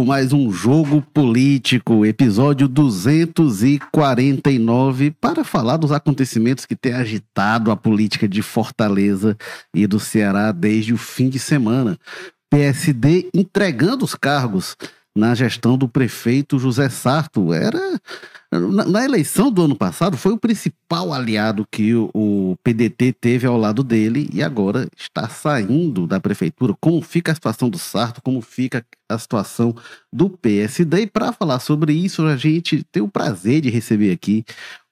com mais um Jogo Político, episódio 249, para falar dos acontecimentos que têm agitado a política de Fortaleza e do Ceará desde o fim de semana. PSD entregando os cargos na gestão do prefeito José Sarto. Na eleição do ano passado, foi o principal aliado que o PDT teve ao lado dele e agora está saindo da prefeitura. Como fica a situação do Sarto, como fica a situação do PSD? E para falar sobre isso, a gente tem o prazer de receber aqui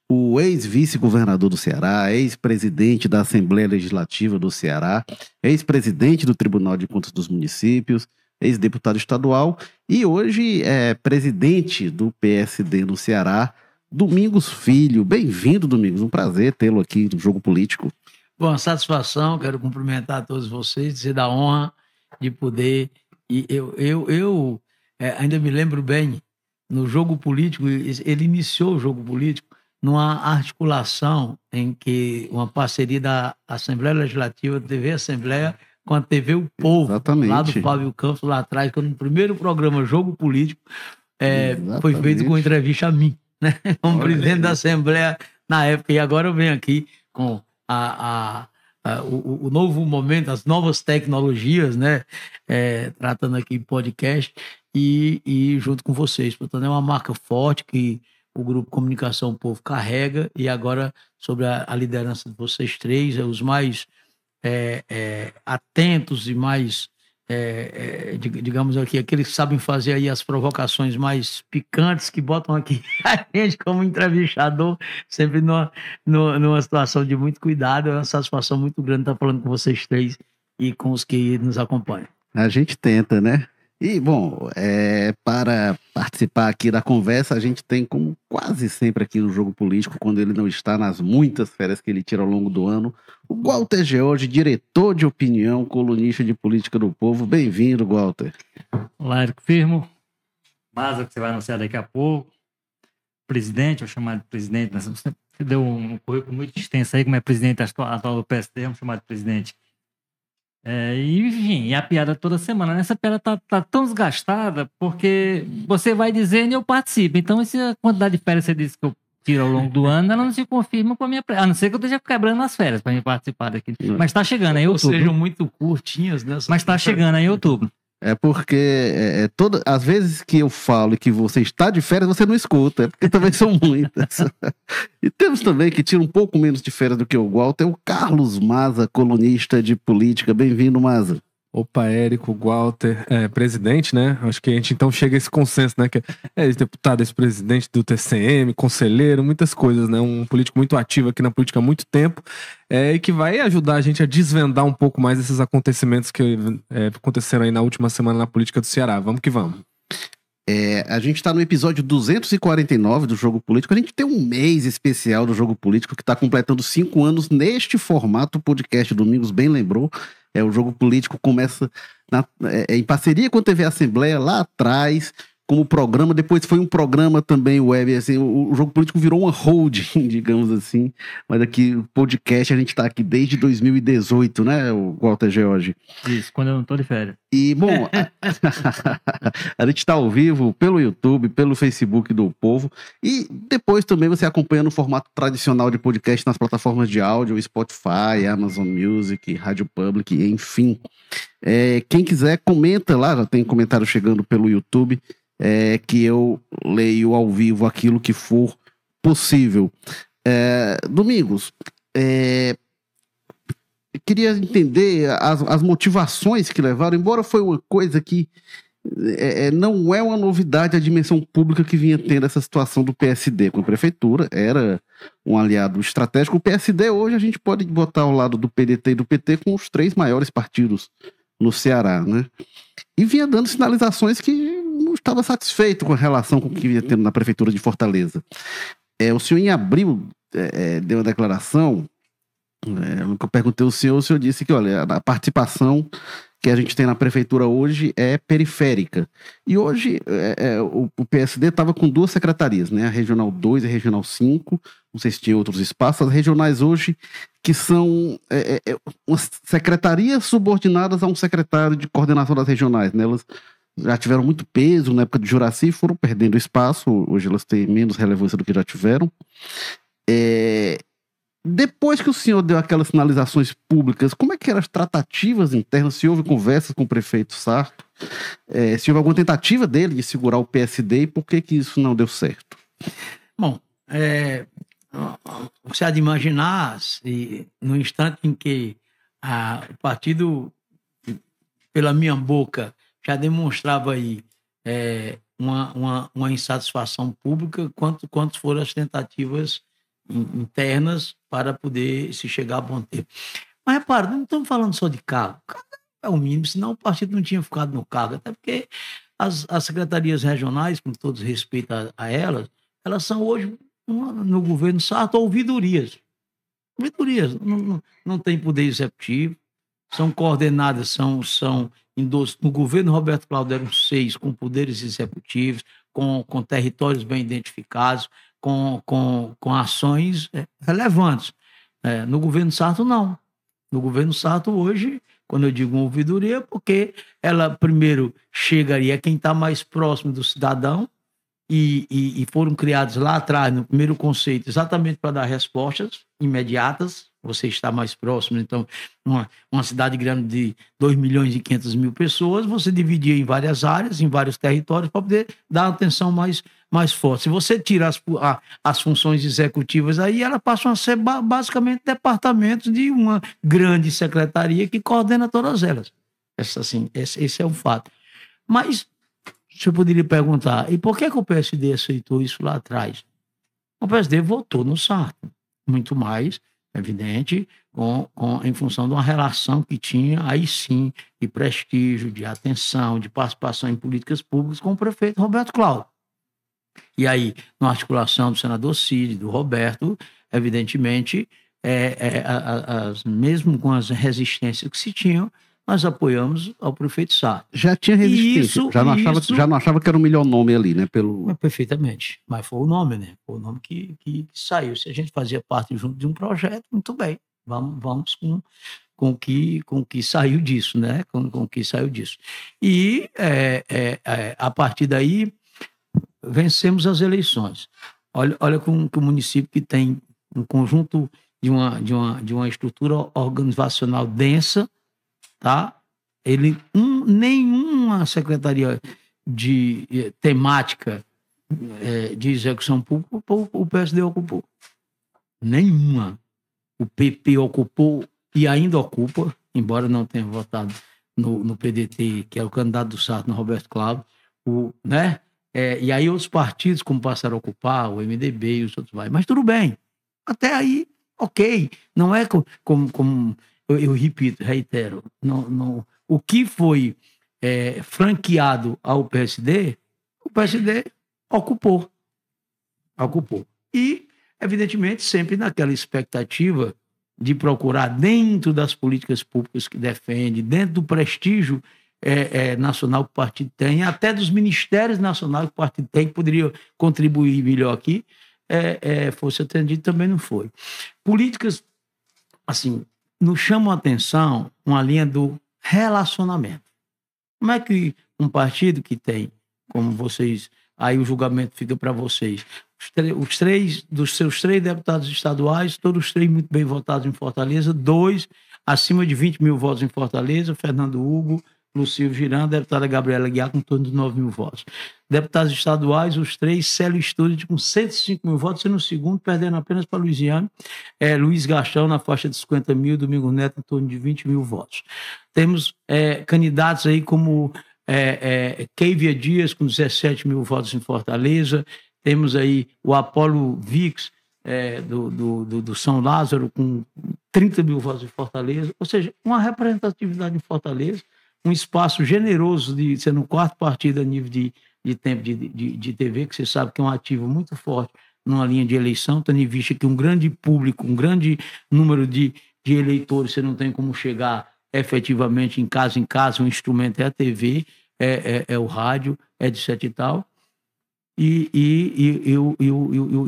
o ex-vice-governador do Ceará, ex-presidente da Assembleia Legislativa do Ceará, ex-presidente do Tribunal de Contas dos Municípios, ex-deputado estadual e hoje é presidente do PSD no Ceará, Domingos Filho. Bem-vindo, Domingos. Um prazer tê-lo aqui no Jogo Político. Bom, satisfação. Quero cumprimentar a todos vocês, dizer da honra de poder. E eu ainda me lembro bem, no Jogo Político, ele iniciou o Jogo Político numa articulação em que uma parceria da Assembleia Legislativa, TV Assembleia, com a TV O Povo. Exatamente. Lá do Fábio Campos, lá atrás, quando o primeiro programa Jogo Político foi feito com entrevista a mim, né? Como presidente da Assembleia na época. E agora eu venho aqui com o novo momento, as novas tecnologias, né? Tratando aqui podcast e junto com vocês. Portanto, é uma marca forte que o Grupo Comunicação O Povo carrega e agora sobre a liderança de vocês três, os mais... atentos e mais, digamos aqui, aqueles que sabem fazer aí as provocações mais picantes que botam aqui a gente como entrevistador, sempre numa situação de muito cuidado. É uma satisfação muito grande estar falando com vocês três e com os que nos acompanham. A gente tenta, né? E, bom, para participar aqui da conversa, a gente tem, como quase sempre aqui no Jogo Político, quando ele não está nas muitas férias que ele tira ao longo do ano, o Guálter George, diretor de opinião, colunista de política do Povo. Bem-vindo, Guálter. Olá, Érico Firmo. Mazza, que você vai anunciar daqui a pouco. Presidente, vou chamar de presidente. Você deu um currículo muito extenso aí, como é presidente atual do PSD, vamos chamar de presidente. Enfim, a piada toda semana, né? Essa piada tá tão desgastada porque você vai dizendo e eu participo. Então, essa quantidade de férias que você disse que eu tiro ao longo do ano, ela não se confirma com a minha... A não ser que eu esteja quebrando as férias para me participar daqui. Mas tá chegando aí em outubro. Ou sejam muito curtinhas nessa... Mas tá chegando aí em outubro. É porque às vezes que eu falo que você está de férias, você não escuta, porque também são muitas. E temos também que tira um pouco menos de férias do que o Guálter, o Carlos Mazza, colunista de política. Bem-vindo, Mazza. Opa, Érico, Guálter, presidente, né? Acho que a gente então chega a esse consenso, né? Que é ex-deputado, ex-presidente do TCM, conselheiro, muitas coisas, né? Um político muito ativo aqui na política há muito tempo e que vai ajudar a gente a desvendar um pouco mais esses acontecimentos que aconteceram aí na última semana na política do Ceará. Vamos que vamos. A gente está no episódio 249 do Jogo Político. A gente tem um mês especial do Jogo Político que está completando 5 anos neste formato. O podcast Domingos bem lembrou. O Jogo Político começa em parceria com a TV Assembleia lá atrás, como programa. Depois foi um programa também web. Assim, o Jogo Político virou uma holding, digamos assim. Mas aqui o podcast, a gente está aqui desde 2018, né, o Guálter George? Isso, quando eu não estou de férias. E, bom, a gente está ao vivo pelo YouTube, pelo Facebook do Povo. E depois também você acompanha no formato tradicional de podcast nas plataformas de áudio, Spotify, Amazon Music, Rádio Public, enfim. Quem quiser, comenta lá. Já tem comentário chegando pelo YouTube. Que eu leio ao vivo aquilo que for possível. Domingos, queria entender as motivações que levaram, embora foi uma coisa que não é uma novidade a dimensão pública que vinha tendo essa situação do PSD com a prefeitura, era um aliado estratégico. O PSD hoje a gente pode botar ao lado do PDT e do PT com os 3 maiores partidos no Ceará, né? E vinha dando sinalizações que não estava satisfeito com a relação com o que vinha tendo na Prefeitura de Fortaleza. O senhor, em abril, deu uma declaração, eu perguntei ao senhor, o senhor disse que, olha, a participação que a gente tem na Prefeitura hoje é periférica. E hoje o PSD estava com 2 secretarias, né? A Regional 2 e a Regional 5, não sei se tinha outros espaços. As regionais hoje, que são secretarias subordinadas a um secretário de coordenação das regionais, né? Elas já tiveram muito peso na época de Juracy, foram perdendo espaço, hoje elas têm menos relevância do que já tiveram. Depois que o senhor deu aquelas sinalizações públicas, como é que eram as tratativas internas? Se houve conversas com o prefeito Sarto? Se houve alguma tentativa dele de segurar o PSD, e por que que isso não deu certo? Bom, você há de imaginar, se, no instante em que o partido, pela minha boca, já demonstrava aí uma insatisfação pública quanto foram as tentativas internas para poder se chegar a bom tempo. Mas repara, não estamos falando só de cargo. Cargo é o mínimo, senão o partido não tinha ficado no cargo. Até porque as secretarias regionais, com todo respeito a elas, elas são hoje, no governo Sarto, ouvidorias. Não tem poder executivo, são coordenadas, são em 12. No governo Roberto Cláudio eram 6, com poderes executivos, com territórios bem identificados, com ações relevantes. No governo Sarto, não. No governo Sarto, hoje, quando eu digo uma ouvidoria, é porque ela primeiro chega e é quem está mais próximo do cidadão, e foram criados lá atrás, no primeiro conceito, exatamente para dar respostas imediatas. Você está mais próximo, então, uma cidade grande de 2.500.000 pessoas, você dividia em várias áreas, em vários territórios, para poder dar atenção mais forte. Se você tira as funções executivas aí, elas passam a ser basicamente departamentos de uma grande secretaria que coordena todas elas. Esse é um fato. Mas, você poderia perguntar, e por que que o PSD aceitou isso lá atrás? O PSD votou no Sarto, muito mais, evidente, em função de uma relação que tinha, aí sim, de prestígio, de atenção, de participação em políticas públicas com o prefeito Roberto Cláudio. E aí, na articulação do senador Cid, do Roberto, evidentemente, mesmo com as resistências que se tinham, nós apoiamos ao prefeito Sarto. Já tinha resistência, já não achava que era o melhor nome ali, né? Perfeitamente, mas foi o nome, né? Foi o nome que saiu. Se a gente fazia parte junto de um projeto, muito bem, vamos com o que saiu disso, né? Com o que saiu disso. E a partir daí, vencemos as eleições. Olha que o município que tem um conjunto de uma estrutura organizacional densa, tá? Ele, nenhuma secretaria de temática de execução pública o PSD ocupou. Nenhuma. O PP ocupou e ainda ocupa, embora não tenha votado no PDT, que é o candidato do Sarto, no Roberto Cláudio, né? E aí outros partidos, como passaram a ocupar, o MDB e os outros mais. Mas tudo bem. Até aí, ok. Não é como eu reitero, não, o que foi franqueado ao PSD, o PSD ocupou. E, evidentemente, sempre naquela expectativa de procurar dentro das políticas públicas que defende, dentro do prestígio nacional que o partido tem, até dos ministérios nacionais que o partido tem, que poderia contribuir melhor aqui, fosse atendido, também não foi. Políticas, assim, nos chama a atenção uma linha do relacionamento. Como é que um partido que tem, como vocês, aí o julgamento fica para vocês, os três, dos seus 3 deputados estaduais, todos os 3 muito bem votados em Fortaleza, 2 acima de 20.000 votos em Fortaleza, Fernando Hugo, Lucílio Girão, deputada Gabriela Guiar com em torno de 9.000 votos. Deputados estaduais, os 3, Célio Studart com 105.000 votos, e no segundo, perdendo apenas para Luizianne, Luiz Gastão na faixa de 50.000, Domingos Neto em torno de 20.000 votos. Temos candidatos aí como Keivia Dias com 17.000 votos em Fortaleza, temos aí o Apolo Vix do São Lázaro com 30.000 votos em Fortaleza, ou seja, uma representatividade em Fortaleza, um espaço generoso de sendo o 4º partido a nível de tempo de TV, que você sabe que é um ativo muito forte numa linha de eleição, tendo em vista que um grande público, um grande número de eleitores, você não tem como chegar efetivamente em casa, um instrumento é a TV, é o rádio, etc e tal. E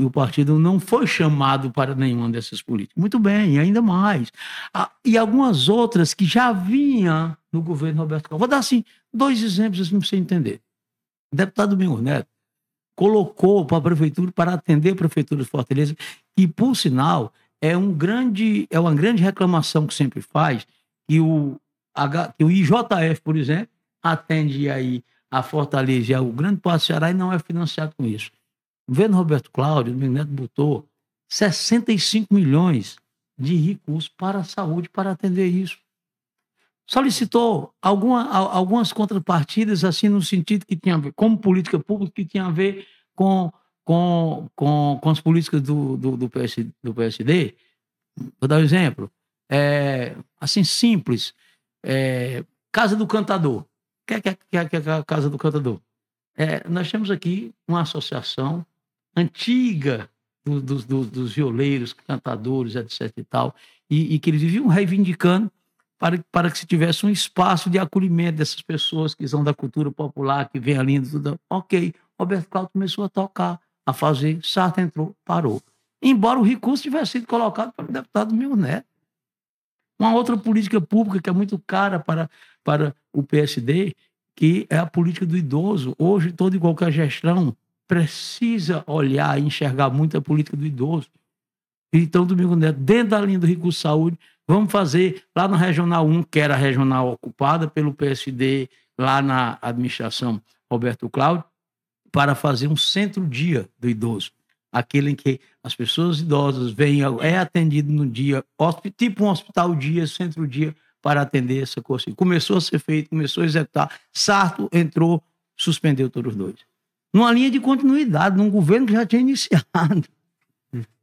o partido não foi chamado para nenhuma dessas políticas. Muito bem, ainda mais. E algumas outras que já vinham no governo Roberto Cláudio. Vou dar, assim, Dois exemplos assim para você entender. O deputado Domingos Neto colocou para a prefeitura, para atender a prefeitura de Fortaleza, e, por sinal, é uma grande reclamação que sempre faz, que o IJF, por exemplo, atende aí a Fortaleza e ao grande Porto do Ceará e não é financiado com isso. O governo Roberto Cláudio, o Domingos Neto, botou 65 milhões de recursos para a saúde para atender isso. Solicitou algumas contrapartidas, assim, no sentido que tinha a ver, como política pública, que tinha a ver com as políticas do PSD. Vou dar um exemplo. Assim, simples. Casa do Cantador. O que é a Casa do Cantador? Nós temos aqui uma associação antiga dos violeiros, cantadores, etc. e tal, e que eles viviam reivindicando para que se tivesse um espaço de acolhimento dessas pessoas que são da cultura popular, que vem ali. Tudo. Ok, Roberto Cláudio começou a tocar, a fazer, Sarto entrou, parou. Embora o recurso tivesse sido colocado pelo deputado Domingos Neto. Uma outra política pública que é muito cara para o PSD, que é a política do idoso. Hoje, toda e qualquer gestão precisa olhar e enxergar muito a política do idoso. Então, Domingos Neto, dentro da linha do recurso saúde, vamos fazer lá na Regional 1, que era a regional ocupada pelo PSD, lá na administração Roberto Cláudio, para fazer um centro-dia do idoso. Aquele em que as pessoas idosas vêm, é atendido no dia, tipo um hospital-dia, centro-dia, para atender essa coisa. Começou a ser feito, começou a executar. Sarto entrou, suspendeu todos os dois. Numa linha de continuidade, num governo que já tinha iniciado.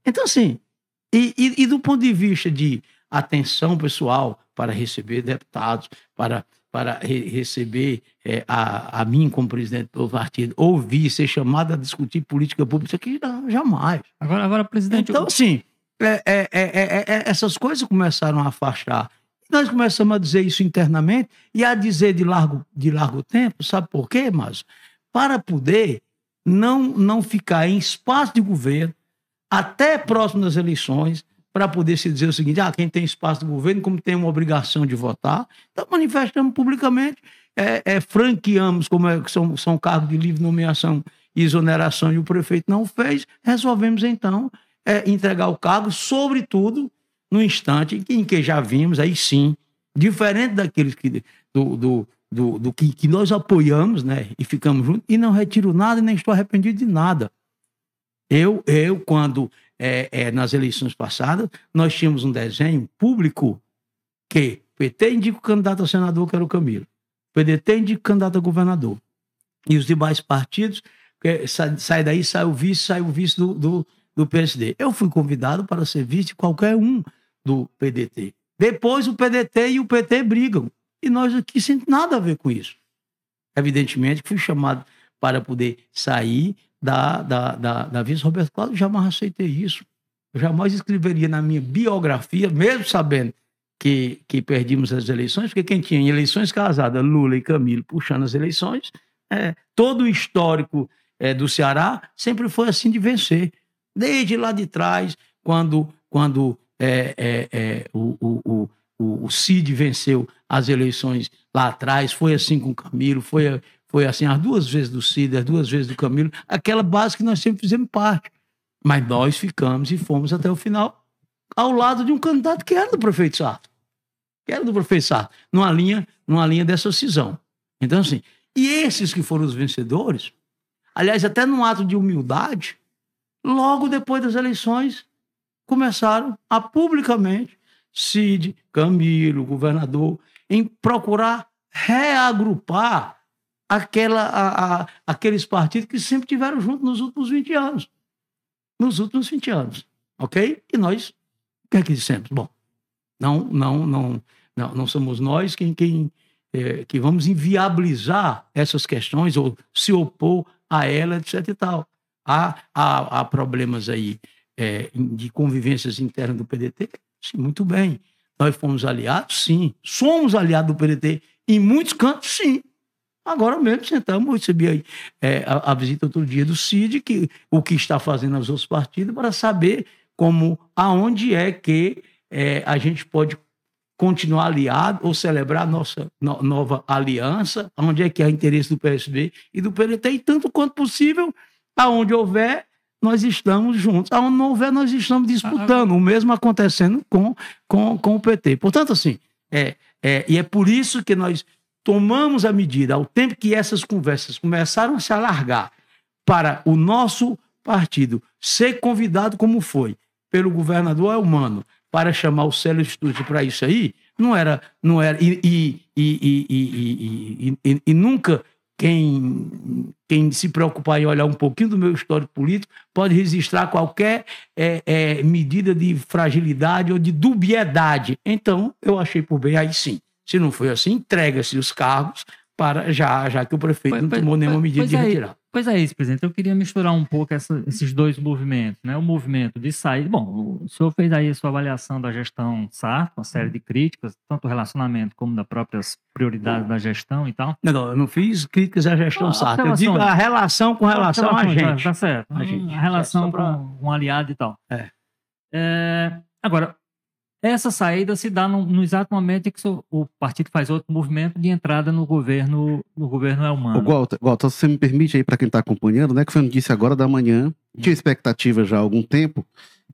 Então, assim, e do ponto de vista de atenção pessoal para receber deputados, para receber a mim como presidente do partido, ouvir, ser chamado a discutir política pública, isso aqui jamais. Agora presidente... Então, assim, essas coisas começaram a afastar. Nós começamos a dizer isso internamente e a dizer de largo tempo, sabe por quê, Márcio? Para poder não ficar em espaço de governo até próximo das eleições, para poder se dizer o seguinte: quem tem espaço do governo, como tem uma obrigação de votar, então manifestamos publicamente, franqueamos, como são cargos de livre nomeação e exoneração, e o prefeito não fez, resolvemos então entregar o cargo, sobretudo no instante em que já vimos, aí sim, diferente daqueles que nós apoiamos, né, e ficamos juntos, e não retiro nada e nem estou arrependido de nada. Eu quando... nas eleições passadas, nós tínhamos um desenho público que PT indica o candidato a senador, que era o Camilo, PDT indica o candidato a governador, e os demais partidos, sai daí, sai o vice do PSD. Eu fui convidado para ser vice de qualquer um do PDT. Depois o PDT e o PT brigam, e nós aqui sem nada a ver com isso. Evidentemente que fui chamado para poder sair da vice Roberto Cláudio, eu jamais aceitei isso. Eu jamais escreveria na minha biografia, mesmo sabendo que perdíamos as eleições, porque quem tinha eleições casadas, Lula e Camilo, puxando as eleições, todo o histórico do Ceará sempre foi assim de vencer. Desde lá de trás, quando o Cid venceu as eleições lá atrás, foi assim com o Camilo, foi assim, as duas vezes do Cid, as duas vezes do Camilo, aquela base que nós sempre fizemos parte. Mas nós ficamos e fomos até o final ao lado de um candidato que era do prefeito Sarto. Numa linha dessa cisão. Então, assim, e esses que foram os vencedores, aliás, até num ato de humildade, logo depois das eleições, começaram a publicamente, Cid, Camilo, governador, em procurar reagrupar aqueles partidos que sempre tiveram juntos nos últimos 20 anos. Nos últimos 20 anos, ok? E nós, o que é que dissemos? Bom, não somos nós quem vamos inviabilizar essas questões ou se opor a ela, etc e tal. Há problemas aí de convivências internas do PDT? Sim, muito bem. Nós fomos aliados? Sim. Somos aliados do PDT em muitos cantos? Sim. Agora mesmo sentamos, recebi aí a visita outro dia do Cid, o que está fazendo os outros partidos, para saber aonde é que a gente pode continuar aliado ou celebrar nossa nova aliança, onde é que há interesse do PSB e do PDT, e tanto quanto possível, aonde houver, nós estamos juntos. Aonde não houver, nós estamos disputando, o mesmo acontecendo com o PT. Portanto, assim, e é por isso que nós tomamos a medida, ao tempo que essas conversas começaram a se alargar para o nosso partido ser convidado, como foi, pelo governador Elmano, para chamar o Célio Studart para isso aí, não era e nunca quem se preocupar em olhar um pouquinho do meu histórico político pode registrar qualquer medida de fragilidade ou de dubiedade. Então, eu achei por bem, aí sim, se não foi assim, entrega-se os cargos, para já que o prefeito não tomou nenhuma medida de retirar. Pois é isso, presidente. Eu queria misturar um pouco esses dois movimentos, né? O movimento de sair... Bom, o senhor fez aí a sua avaliação da gestão Sarto, uma série de críticas, tanto do relacionamento como das próprias prioridades da gestão e tal. Não, eu não fiz críticas à gestão Sarto. Eu digo a relação com relação a gente. Tá certo. A relação com um aliado e tal. Agora... Essa saída se dá no exato momento em que o partido faz outro movimento de entrada no governo Elmano. Walter, se você me permite aí, para quem está acompanhando, né, que foi notícia agora da manhã, tinha expectativa já há algum tempo,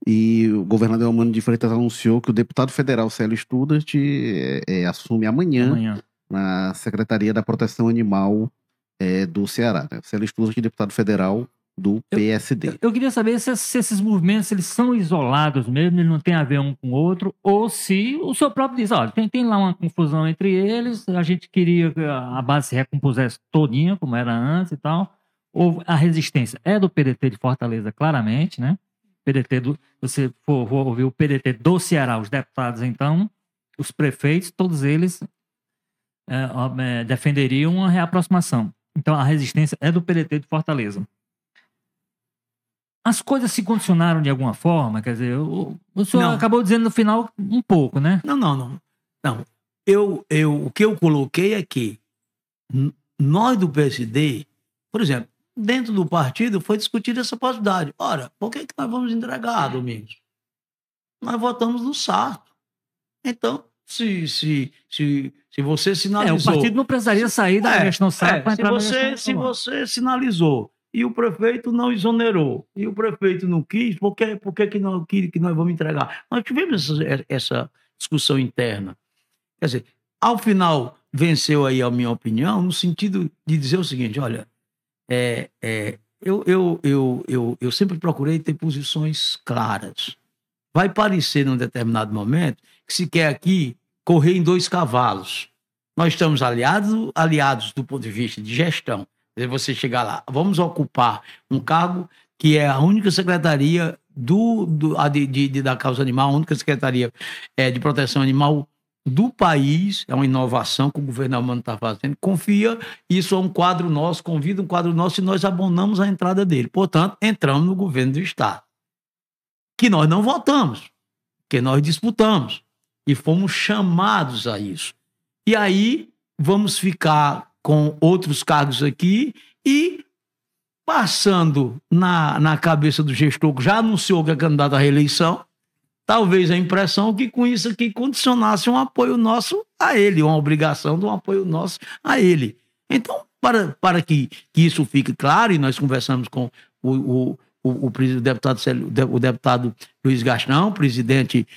e o governador Elmano de Freitas anunciou que o deputado federal Célio Studart assume amanhã na Secretaria da Proteção Animal do Ceará. Né? Célio Studart, deputado federal do PSD. Eu queria saber se esses movimentos eles são isolados mesmo, eles não têm a ver um com o outro, ou se o seu próprio diz, olha, tem lá uma confusão entre eles, a gente queria que a base se recompusesse todinha, como era antes e tal, ou a resistência é do PDT de Fortaleza, claramente, né? PDT você for ouvir o PDT do Ceará, os deputados então, os prefeitos, todos eles defenderiam a reaproximação. Então a resistência é do PDT de Fortaleza. As coisas se condicionaram de alguma forma? Quer dizer, o senhor acabou dizendo no final um pouco, né? Não. O que eu coloquei é que nós do PSD, por exemplo, dentro do partido foi discutida essa possibilidade. Ora, por que nós vamos entregar, Domingos? Nós votamos no Sarto. Então, se você sinalizou... O partido não precisaria sair da gestão Sarto para entrar na gestão. Se você sinalizou... E o prefeito não exonerou. E o prefeito não quis, por que que nós vamos entregar? Nós tivemos essa discussão interna. Quer dizer, ao final, venceu aí a minha opinião, no sentido de dizer o seguinte, olha, eu sempre procurei ter posições claras. Vai parecer, num determinado momento, que se quer aqui correr em dois cavalos. Nós estamos aliados do ponto de vista de gestão. Você chegar lá, vamos ocupar um cargo que é a única secretaria da causa animal, a única secretaria de proteção animal do país, é uma inovação que o governo humano está fazendo, confia, isso é um quadro nosso, convida um quadro nosso e nós abonamos a entrada dele. Portanto, entramos no governo do Estado, que nós não votamos, que nós disputamos e fomos chamados a isso. E aí vamos ficar... com outros cargos aqui, e passando na cabeça do gestor, que já anunciou que é candidato à reeleição, talvez a impressão que com isso aqui condicionasse um apoio nosso a ele, uma obrigação de um apoio nosso a ele. Então, para que isso fique claro, e nós conversamos com o deputado Luiz Gastão, presidente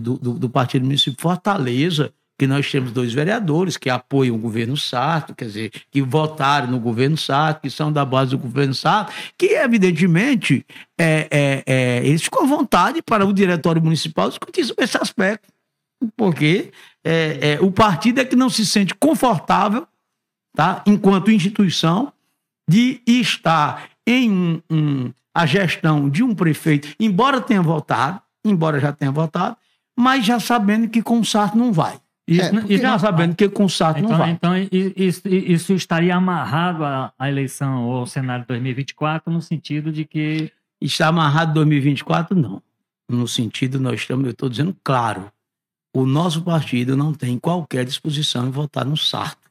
do Partido Municipal de Fortaleza, que nós temos dois vereadores que apoiam o governo Sarto, quer dizer, que votaram no governo Sarto, que são da base do governo Sarto, que evidentemente eles ficam à vontade para o diretório municipal discutir sobre esse aspecto, porque o partido é que não se sente confortável, tá, enquanto instituição, de estar em a gestão de um prefeito, embora já tenha votado, mas já sabendo que com o Sarto não vai. E já sabendo que com o Sarto não vai. Então, isso estaria amarrado à eleição ou ao cenário de 2024, no sentido de que... Está amarrado 2024, não. No sentido, eu estou dizendo, claro, o nosso partido não tem qualquer disposição em votar no Sarto.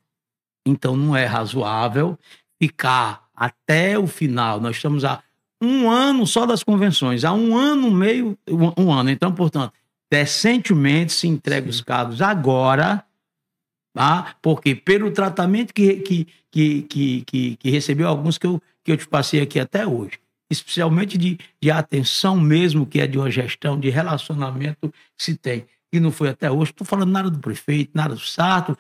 Então, não é razoável ficar até o final. Nós estamos há um ano só das convenções, há um ano e meio, então, portanto, decentemente se entregue os cargos agora, tá? Porque pelo tratamento que recebeu, alguns que eu te passei aqui até hoje, especialmente de atenção mesmo, que é de uma gestão, de relacionamento que se tem. E não foi até hoje. Não estou falando nada do prefeito, nada do Sarto.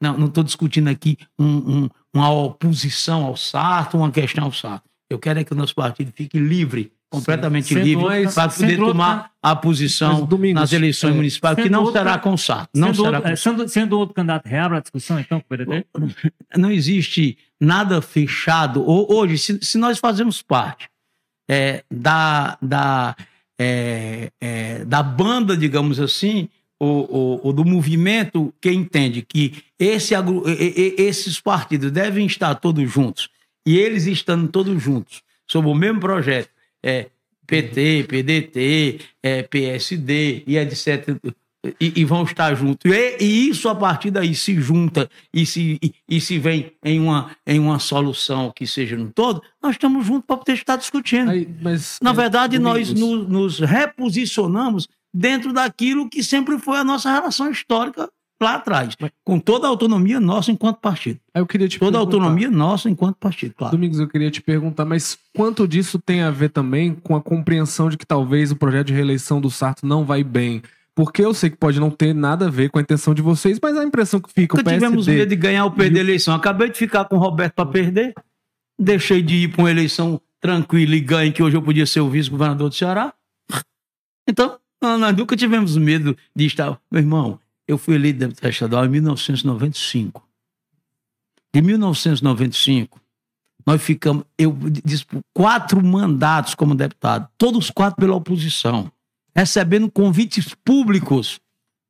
Não estou discutindo aqui uma oposição ao Sarto, uma questão ao Sarto. Eu quero é que o nosso partido fique livre, completamente livre, para poder tomar a posição nas eleições municipais, que não será com o Sarto. Sendo outro candidato real à discussão, então, com o PDT? Não existe nada fechado. Hoje, se nós fazemos parte da banda, digamos assim, ou do movimento que entende que esses partidos devem estar todos juntos, e eles estando todos juntos, sob o mesmo projeto, PT, PDT, PSD e etc., e vão estar juntos. E isso, a partir daí, se junta e se vem em uma solução que seja no todo, nós estamos juntos para poder estar discutindo. Na verdade, nós nos reposicionamos dentro daquilo que sempre foi a nossa relação histórica lá atrás, com toda a autonomia nossa enquanto partido. Eu queria te perguntar. Toda a autonomia nossa enquanto partido, claro. Domingos, eu queria te perguntar, mas quanto disso tem a ver também com a compreensão de que talvez o projeto de reeleição do Sarto não vai bem? Porque eu sei que pode não ter nada a ver com a intenção de vocês, mas a impressão que fica... Nunca tivemos medo de ganhar ou perder a eleição. Acabei de ficar com o Roberto para perder. Deixei de ir para uma eleição tranquila e ganho, que hoje eu podia ser o vice-governador do Ceará. Então, nós nunca tivemos medo de estar... Meu irmão, eu fui eleito deputado estadual em 1995. De 1995, nós ficamos... Eu disse 4 mandatos como deputado, todos 4 pela oposição, recebendo convites públicos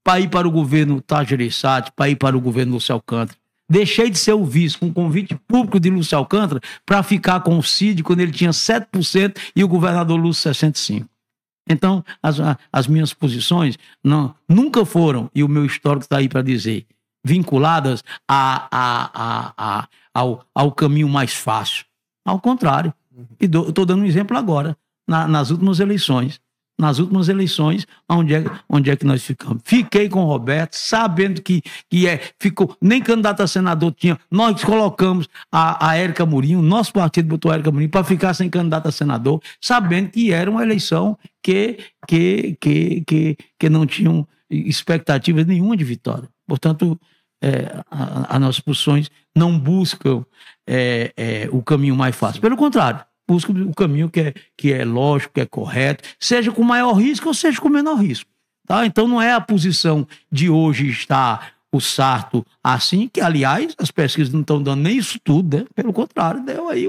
para ir para o governo Tajerei Satti, para ir para o governo Lúcio Alcântara. Deixei de ser o vice com um convite público de Lúcio Alcântara para ficar com o Cid quando ele tinha 7% e o governador Lúcio 65%. Então, as minhas posições nunca foram, e o meu histórico está aí para dizer, vinculadas ao caminho mais fácil. Ao contrário. E estou dando um exemplo agora, nas últimas eleições. Nas últimas eleições, onde é que nós ficamos? Fiquei com o Roberto, sabendo que ficou, nem candidato a senador tinha. Nós colocamos a Érica Murinho, nosso partido botou a Érica Murinho para ficar sem candidato a senador, sabendo que era uma eleição que não tinham expectativas nenhuma de vitória. Portanto, as nossas posições não buscam o caminho mais fácil. Pelo contrário. Busca o caminho que é lógico, que é correto, seja com maior risco ou seja com menor risco. Tá? Então não é a posição de hoje estar o Sarto assim, que aliás as pesquisas não estão dando nem isso tudo, né? Pelo contrário, deu aí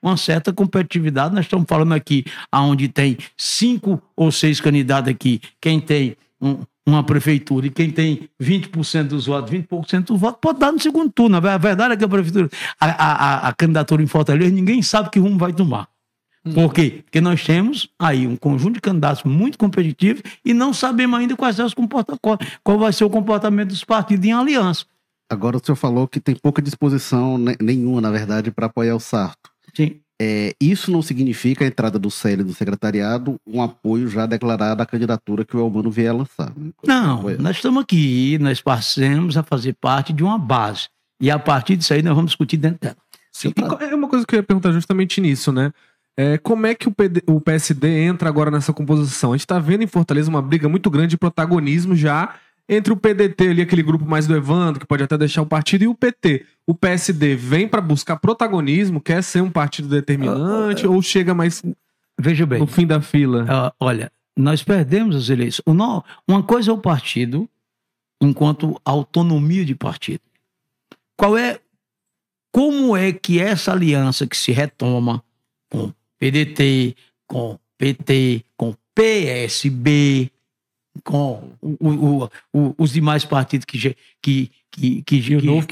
uma certa competitividade. Nós estamos falando aqui onde tem 5 ou 6 candidatos aqui, quem tem uma prefeitura e quem tem 20% dos votos, 20% dos votos, pode dar no segundo turno. A verdade é que a prefeitura, a candidatura em Fortaleza, ninguém sabe que rumo vai tomar. Por quê? Porque nós temos aí um conjunto de candidatos muito competitivos e não sabemos ainda qual vai ser o comportamento dos partidos em aliança. Agora o senhor falou que tem pouca disposição, nenhuma, na verdade, para apoiar o Sarto. Sim. Isso não significa a entrada do Célio do secretariado, um apoio já declarado à candidatura que o Elmano vier lançar. Não, nós estamos aqui, nós passamos a fazer parte de uma base. E a partir disso aí nós vamos discutir dentro dela. Sim, é uma coisa que eu ia perguntar justamente nisso, né? Como é que o PSD entra agora nessa composição? A gente está vendo em Fortaleza uma briga muito grande de protagonismo já entre o PDT ali, aquele grupo mais do Evandro, que pode até deixar o partido, e o PT. O PSD vem para buscar protagonismo, quer ser um partido determinante, ou chega mais, veja bem, no fim da fila? Olha, nós perdemos as eleições. Uma coisa é o partido, enquanto autonomia de partido. Como é que essa aliança que se retoma com PDT, com PT, com PSB... com os demais partidos que já estão...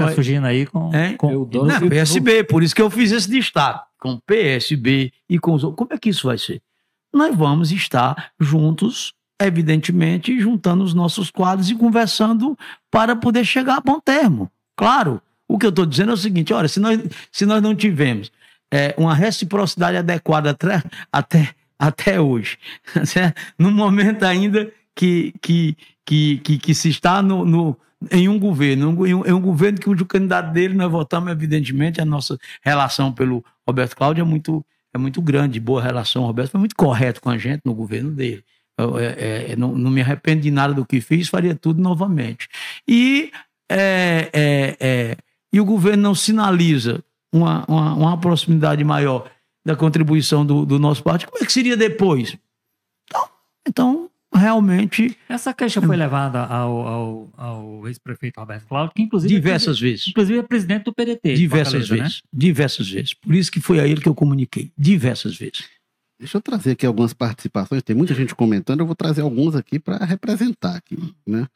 Tá surgindo aí com o PSB, por isso que eu fiz esse destaque, com o PSB e com os outros. Como é que isso vai ser? Nós vamos estar juntos, evidentemente, juntando os nossos quadros e conversando para poder chegar a bom termo. Claro, o que eu estou dizendo é o seguinte, olha, se nós não tivermos uma reciprocidade adequada até hoje, certo? No momento ainda que se está em um governo, em um governo que o candidato dele nós votamos, evidentemente, a nossa relação pelo Roberto Cláudio é muito grande, boa relação. O Roberto foi muito correto com a gente no governo dele. Eu não me arrependo de nada do que fiz, faria tudo novamente. E o governo não sinaliza uma proximidade maior da contribuição do nosso partido. Como é que seria depois? Então realmente... Essa queixa foi levada ao ex-prefeito Roberto Cláudio, que inclusive... Diversas vezes. Inclusive é presidente do PDT. Diversas vezes. Por isso que foi a ele que eu comuniquei. Diversas vezes. Deixa eu trazer aqui algumas participações. Tem muita gente comentando, eu vou trazer alguns aqui para representar aqui, né?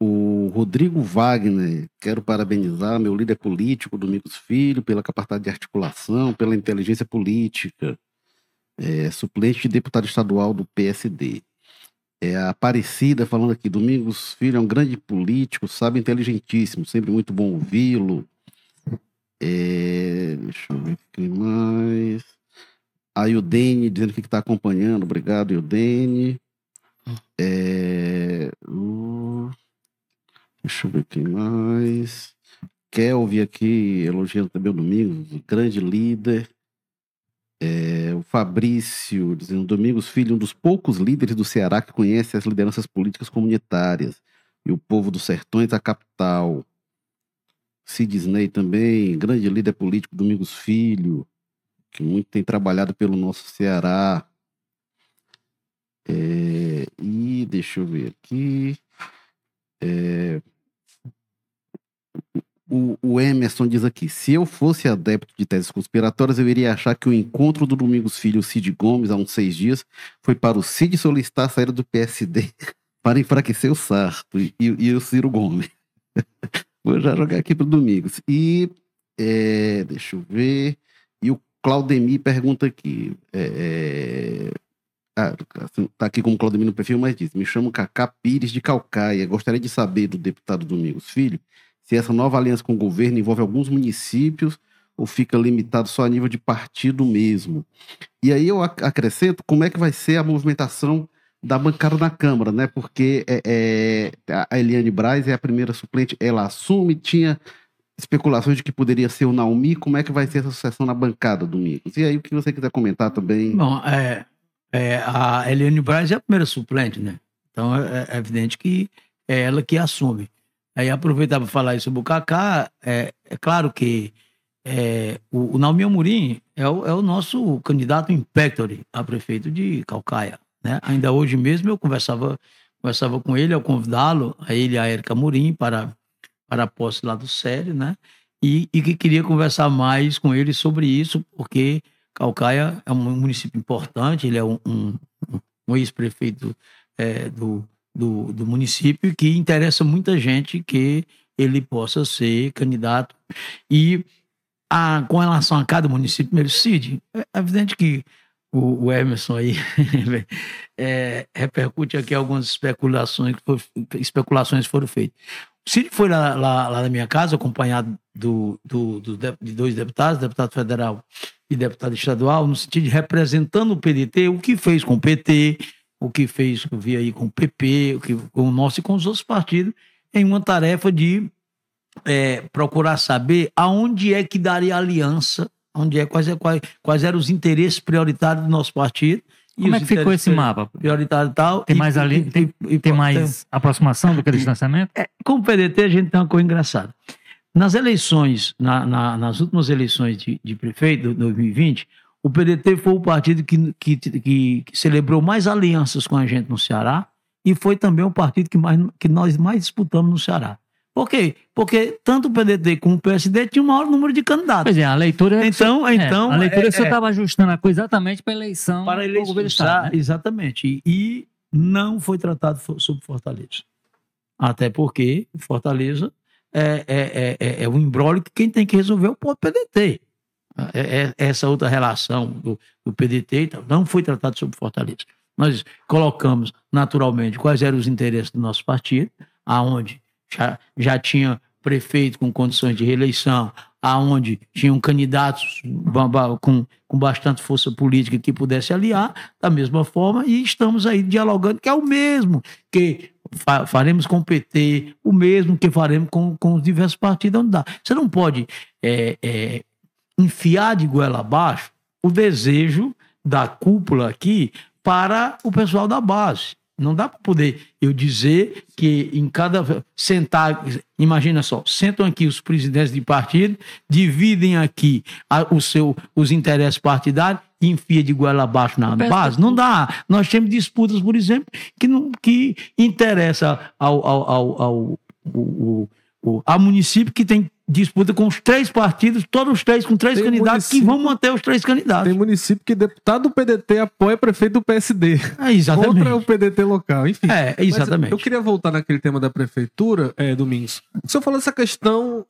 O Rodrigo Wagner, quero parabenizar meu líder político, Domingos Filho, pela capacidade de articulação, pela inteligência política. Suplente de deputado estadual do PSD. A Aparecida falando aqui, Domingos Filho é um grande político, sabe, inteligentíssimo, sempre muito bom ouvi-lo. Deixa eu ver aqui mais. A Iudene dizendo que está acompanhando. Obrigado, Iudene. Deixa eu ver quem mais. Kelvin aqui elogiando também o Domingos, um grande líder. O Fabrício dizendo, Domingos Filho, um dos poucos líderes do Ceará que conhece as lideranças políticas comunitárias e o povo dos sertões da capital. Cid Disney também, grande líder político, Domingos Filho, que muito tem trabalhado pelo nosso Ceará. E deixa eu ver aqui... O Emerson diz aqui, se eu fosse adepto de teses conspiratórias, eu iria achar que o encontro do Domingos Filho Cid Gomes, há uns 6 dias, foi para o Cid solicitar a saída do PSD para enfraquecer o Sarto e o Ciro Gomes. Vou já jogar aqui para o Domingos. Deixa eu ver. E o Claudemir pergunta aqui. Tá aqui como Claudemir no perfil, mas diz, me chamo Cacá Pires de Caucaia. Gostaria de saber do deputado Domingos Filho se essa nova aliança com o governo envolve alguns municípios ou fica limitado só a nível de partido mesmo. E aí eu acrescento como é que vai ser a movimentação da bancada na Câmara, né? Porque a Eliane Braz é a primeira suplente, ela assume, tinha especulações de que poderia ser o Naomi. Como é que vai ser essa sucessão na bancada, Domingos? E aí o que você quiser comentar também? Bom, a Eliane Braz é a primeira suplente, né? Então é evidente que é ela que assume. Aí aproveitar para falar isso sobre o Cacá, é claro que o Naomi Amorim é o nosso candidato in pectore a prefeito de Caucaia, né? Ainda hoje mesmo eu conversava com ele, ao convidá-lo, a ele e a Érica Amorim, para a posse lá do Célio, né? E que queria conversar mais com ele sobre isso, porque Caucaia é um município importante, ele é um ex-prefeito do município, que interessa muita gente que ele possa ser candidato. E com relação a cada município, primeiro, Cid, é evidente que o Emerson aí repercute aqui algumas especulações que foram feitas. O Cid foi lá na minha casa, acompanhado de 2 deputados, deputado federal e deputado estadual, no sentido de representando o PDT, o que fez com o PT, o que fez, eu vi aí com o PP, com o nosso e com os outros partidos, em uma tarefa de procurar saber aonde é que daria aliança, quais eram os interesses prioritários do nosso partido. Como é que ficou esse mapa? Prioritário e tal. Tem mais aproximação do que distanciamento? Com o PDT a gente tem uma coisa engraçada. Nas eleições, nas últimas eleições de prefeito, de 2020... O PDT foi o partido que celebrou mais alianças com a gente no Ceará e foi também o partido que nós mais disputamos no Ceará. Por quê? Porque tanto o PDT como o PSD tinham o maior número de candidatos. Pois é, a leitura... Então, a leitura você estava ajustando a coisa exatamente para a eleição... Para a eleição, né? Exatamente. E não foi tratado sobre Fortaleza. Até porque Fortaleza é um imbróglio que quem tem que resolver é o próprio PDT. Essa outra relação do PDT não foi tratada sobre Fortaleza. Nós colocamos naturalmente quais eram os interesses do nosso partido, aonde já tinha prefeito com condições de reeleição, aonde tinham candidatos com bastante força política que pudesse aliar, da mesma forma, e estamos aí dialogando, que é o mesmo que faremos com o PT, o mesmo que faremos com os diversos partidos onde dá. Você não pode enfiar de goela abaixo o desejo da cúpula aqui para o pessoal da base. Não dá para poder eu dizer que em cada... Sentar, imagina só, sentam aqui os presidentes de partido, dividem aqui os interesses partidários e enfia de goela abaixo na base. Não dá. Nós temos disputas, por exemplo, que interessa ao município, que tem disputa com os três partidos, todos os três com três candidatos, que vão manter os três candidatos. Tem município que deputado do PDT apoia prefeito do PSD. É, exatamente. Contra o PDT local, enfim. É, exatamente. Mas eu queria voltar naquele tema da prefeitura, Domingos. O senhor falou essa questão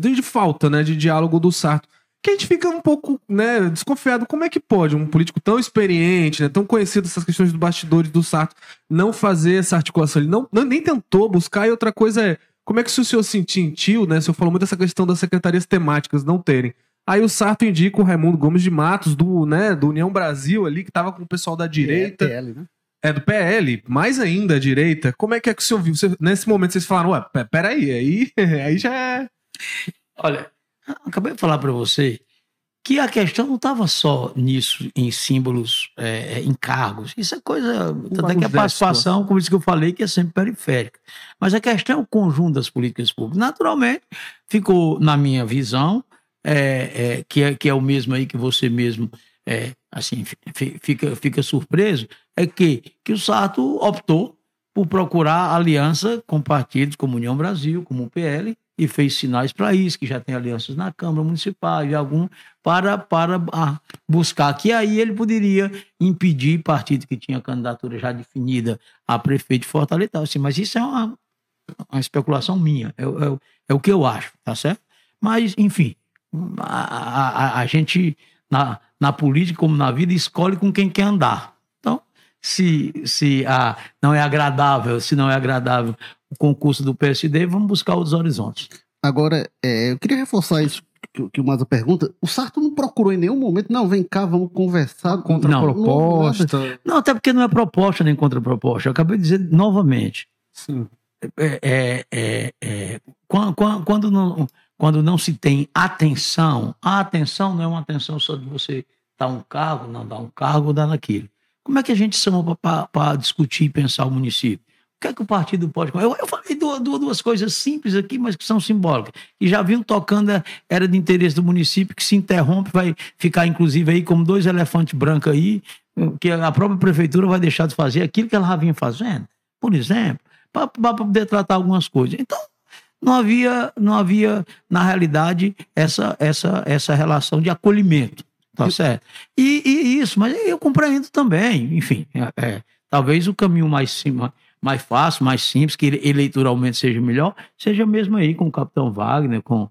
de falta, né, de diálogo do Sarto, que a gente fica um pouco, né, desconfiado. Como é que pode um político tão experiente, né, tão conhecido essas questões dos bastidores do Sarto, não fazer essa articulação? Ele nem tentou buscar. E outra coisa como é que o senhor sentiu, né? O senhor falou muito dessa questão das secretarias temáticas não terem. Aí o Sarto indica o Raimundo Gomes de Matos, do União Brasil ali, que estava com o pessoal da direita. É, PL, né? É do PL, mais ainda a direita. Como é que o senhor viu? Nesse momento vocês falaram, ué, peraí, aí já é... Olha, acabei de falar para você que a questão não estava só nisso, em símbolos, em cargos. Isso é coisa... Tanto é que a participação, como isso que eu falei, que é sempre periférica. Mas a questão é o conjunto das políticas públicas. Naturalmente, ficou, na minha visão, que é o mesmo aí que você mesmo fica surpreso, que o Sarto optou por procurar aliança com partidos como União Brasil, como o PL, e fez sinais para isso, que já tem alianças na Câmara Municipal e algum, para buscar que aí ele poderia impedir partido que tinha candidatura já definida a prefeito de Fortaleza. Assim, mas isso é uma especulação minha, é o que eu acho, tá certo? Mas, enfim, a gente, na política como na vida, escolhe com quem quer andar. Então, se não é agradável o concurso do PSD, vamos buscar outros horizontes. Agora, eu queria reforçar isso que o Mazza pergunta. O Sarto não procurou em nenhum momento, não, vem cá, vamos conversar contra a proposta. Não, até porque não é proposta nem contra proposta. Eu acabei de dizer novamente. Sim. Quando não se tem atenção, a atenção não é uma atenção só de você dar um cargo, não dar um cargo ou dar naquilo. Como é que a gente chama para discutir e pensar o município? O que é que o partido pode... Eu falei duas coisas simples aqui, mas que são simbólicas. E já vinham tocando, era de interesse do município, que se interrompe, vai ficar, inclusive, aí como dois elefantes brancos aí, que a própria prefeitura vai deixar de fazer aquilo que ela já vinha fazendo, por exemplo, para poder tratar algumas coisas. Então, não havia na realidade, essa relação de acolhimento, tá certo? E isso, mas eu compreendo também, enfim, talvez o caminho mais fácil, mais simples, que eleitoralmente seja melhor, seja mesmo aí com o Capitão Wagner, com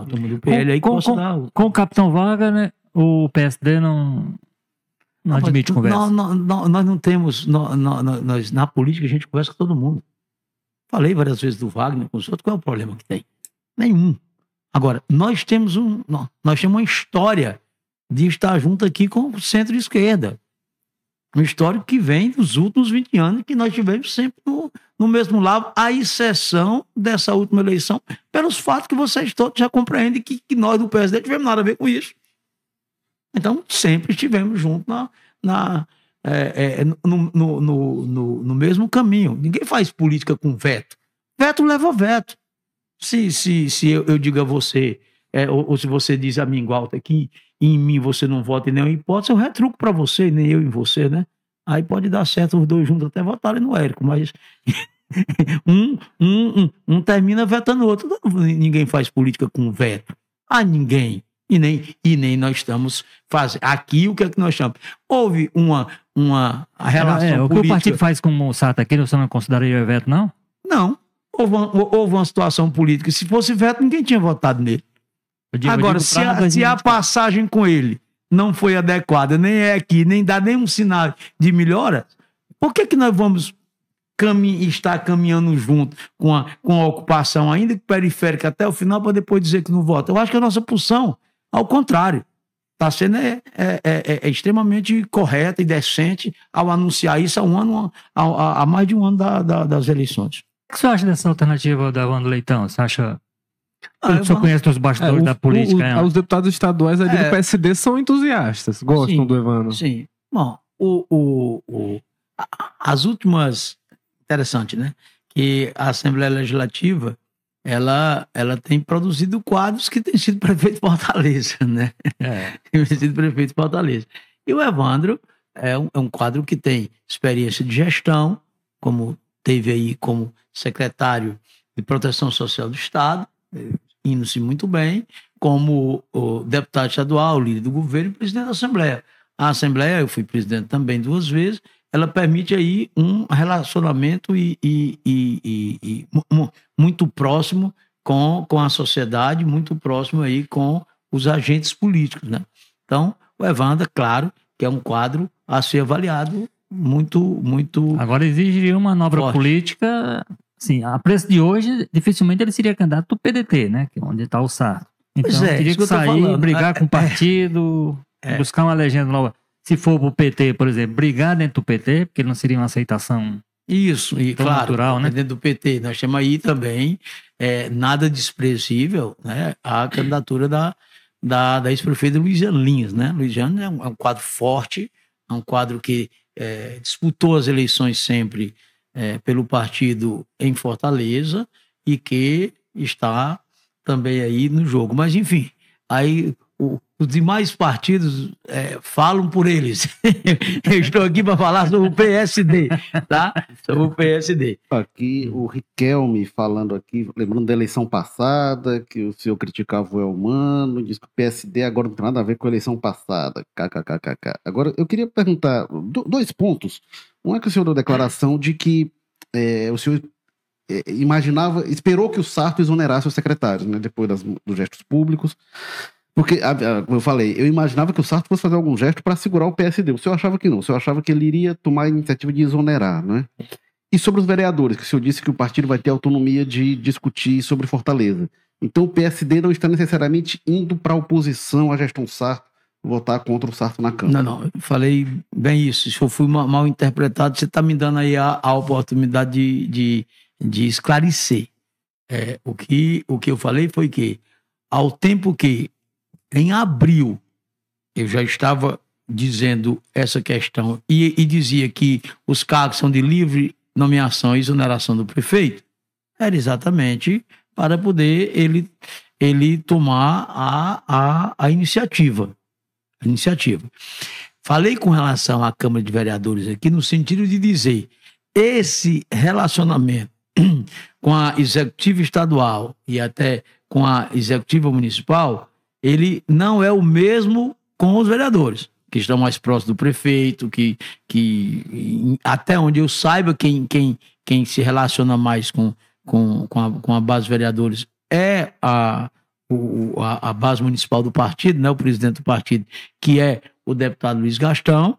a turma do PL. Com o Capitão Wagner, o PSD não admite conversa. Nós não temos... Nós, na política, a gente conversa com todo mundo. Falei várias vezes do Wagner com os outros, qual é o problema que tem? Nenhum. Agora, nós temos uma história de estar junto aqui com o centro-esquerda. Um histórico que vem dos últimos 20 anos, que nós estivemos sempre no mesmo lado, à exceção dessa última eleição, pelos fatos que vocês todos já compreendem que nós do PSD tivemos nada a ver com isso. Então, sempre estivemos juntos no mesmo caminho. Ninguém faz política com veto. Veto leva veto. Se eu digo a você, ou se você diz a mim, Guálter, aqui, em mim você não vota em nenhuma hipótese, eu retruco para você, nem eu em você, né? Aí pode dar certo os dois juntos até votarem no Érico, mas um termina vetando o outro. Ninguém faz política com veto. A ninguém. E nem nós estamos fazendo. Aqui, o que é que nós chamamos? Houve uma relação política. O que o partido faz com o Monsanto aqui, você não consideraria veto, não? Não. Houve uma situação política. Se fosse veto, ninguém tinha votado nele. Agora, se a passagem com ele não foi adequada, nem é aqui, nem dá nenhum sinal de melhora, por que nós vamos está caminhando junto com a ocupação, ainda que periférica, até o final, para depois dizer que não vota. Eu acho que a nossa pulsão, ao contrário, está sendo extremamente correta e decente ao anunciar isso há mais de um ano das eleições. O que você acha dessa alternativa da Evandro Leitão? Você acha... Eu só conheço os bastidores da política. Né? Os deputados estaduais ali do PSD são entusiastas, gostam do Evandro. Sim. Bom, as últimas... Interessante, né? Que a Assembleia Legislativa ela tem produzido quadros que tem sido prefeito de Fortaleza, né? Tem sido prefeito de Fortaleza. E o Evandro é um quadro que tem experiência de gestão, como teve aí como secretário de Proteção Social do Estado, indo-se muito bem, como o deputado estadual, líder do governo e presidente da Assembleia. A Assembleia, eu fui presidente também 2 vezes, ela permite aí um relacionamento e muito próximo com a sociedade, muito próximo aí com os agentes políticos, né? Então, o Evandro, claro, que é um quadro a ser avaliado muito, muito... Agora exigiria uma manobra forte. Política... Sim, a preço de hoje, dificilmente ele seria candidato do PDT, né? Onde está o Sarto. Então, teria que sair, brigar com o partido, buscar uma legenda nova. Se for para o PT, por exemplo, brigar dentro do PT, porque não seria uma aceitação natural, né? Dentro do PT, nós temos aí também nada desprezível, né? A candidatura da ex-prefeita Luísa Lins, né? Luizianne é um quadro forte, é um quadro que disputou as eleições sempre pelo partido em Fortaleza e que está também aí no jogo. Mas, enfim, aí os demais partidos falam por eles. Eu estou aqui para falar sobre o PSD, tá? Sobre o PSD. Aqui, o Riquelme falando aqui, lembrando da eleição passada, que o senhor criticava o Elmano, disse que o PSD agora não tem nada a ver com a eleição passada. KKKKK. Agora, eu queria perguntar 2 pontos. Não é que o senhor deu declaração de que o senhor esperou que o Sarto exonerasse os secretários, né, depois dos gestos públicos, porque, como eu falei, eu imaginava que o Sarto fosse fazer algum gesto para segurar o PSD. O senhor achava que não, o senhor achava que ele iria tomar a iniciativa de exonerar, né? E sobre os vereadores, que o senhor disse que o partido vai ter autonomia de discutir sobre Fortaleza. Então o PSD não está necessariamente indo para a oposição à gestão Sarto, votar contra o Sarto na Câmara. Não, eu falei bem isso. Se eu fui mal interpretado, você está me dando aí a oportunidade de esclarecer. O que eu falei foi que, ao tempo que, em abril, eu já estava dizendo essa questão e dizia que os cargos são de livre nomeação e exoneração do prefeito, era exatamente para poder ele tomar a iniciativa. Falei com relação à Câmara de Vereadores aqui no sentido de dizer esse relacionamento com a executiva estadual e até com a executiva municipal, ele não é o mesmo com os vereadores, que estão mais próximos do prefeito, que até onde eu saiba, quem se relaciona mais com a base de vereadores é a base municipal do partido, né, o presidente do partido, que é o deputado Luiz Gastão.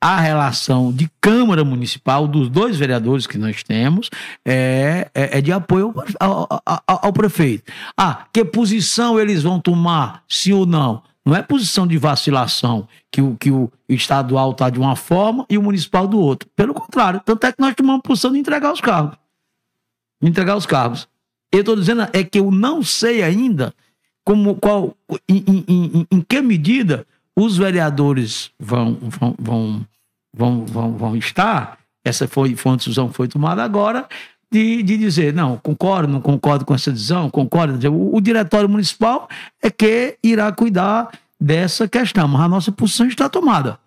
A relação de Câmara Municipal dos 2 vereadores que nós temos é de apoio ao prefeito. Que posição eles vão tomar, sim ou não? Não é posição de vacilação, que o estadual está de uma forma e o municipal do outro. Pelo contrário, tanto é que nós tomamos posição de entregar os cargos. Eu estou dizendo é que eu não sei ainda em que medida os vereadores vão estar. Essa foi uma decisão que foi tomada agora de dizer, não, concordo, não concordo com essa decisão, concordo. O diretório municipal é que irá cuidar dessa questão, mas a nossa posição está tomada.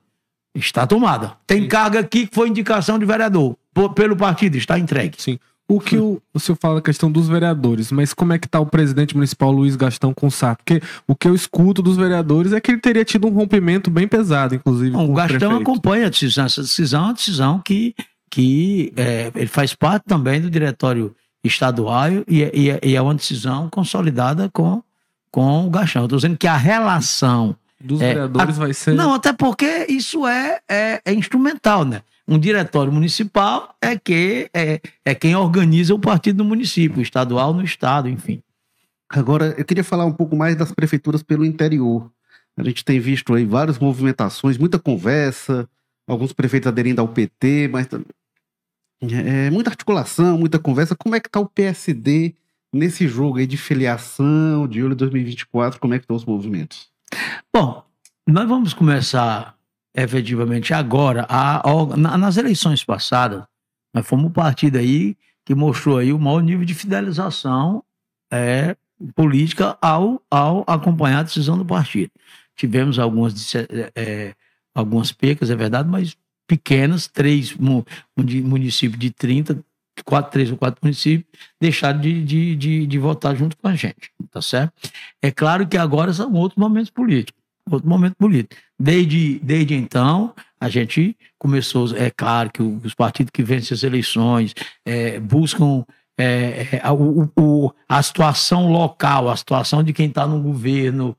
Tem carga aqui que foi indicação de vereador pelo partido, está entregue. Sim. O que o senhor fala, a questão dos vereadores, mas como é que está o presidente municipal Luiz Gastão com o Sarto? Porque o que eu escuto dos vereadores é que ele teria tido um rompimento bem pesado, inclusive. Bom, com o Gastão prefeito. Acompanha a decisão. Essa decisão é uma decisão que ele faz parte também do diretório estadual e é uma decisão consolidada com o Gastão. Estou dizendo que a relação dos vereadores vai ser... Não, até porque isso é instrumental, né? Um diretório municipal é quem organiza o partido no município, estadual no estado, enfim. Agora, eu queria falar um pouco mais das prefeituras pelo interior. A gente tem visto aí várias movimentações, muita conversa, alguns prefeitos aderindo ao PT, mas muita articulação, muita conversa. Como é que está o PSD nesse jogo aí de filiação, de olho 2024? Como é que estão os movimentos? Bom, nós vamos começar efetivamente agora. Nas eleições passadas, nós fomos um partido aí que mostrou aí o maior nível de fidelização política ao acompanhar a decisão do partido. Tivemos algumas percas, é verdade, mas pequenas. 3 municípios de 30, 3 ou 4 municípios deixaram de votar junto com a gente, tá certo? É claro que agora são outros momentos políticos. Desde então, a gente começou... É claro que os partidos que vencem as eleições buscam a situação local, a situação de quem está no governo,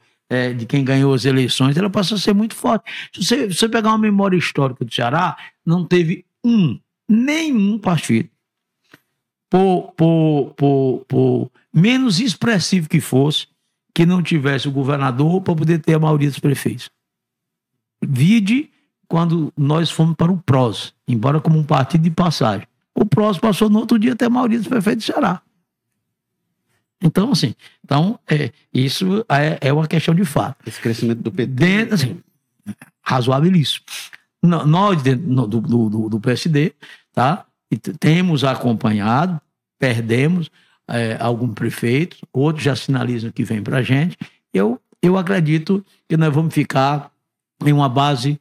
de quem ganhou as eleições, ela passou a ser muito forte. Se você pegar uma memória histórica do Ceará, não teve nenhum partido, por menos expressivo que fosse, que não tivesse o governador para poder ter a maioria dos prefeitos. Vide quando nós fomos para o PROS, embora como um partido de passagem. O PROS passou no outro dia até a maioria dos prefeitos do Ceará. Então, assim, isso é uma questão de fato. Esse crescimento do PT... Assim, razoabilíssimo. Nós, dentro do PSD, tá? Temos acompanhado, perdemos algum prefeito, outros já sinalizam que vem para a gente. Eu acredito que nós vamos ficar em uma base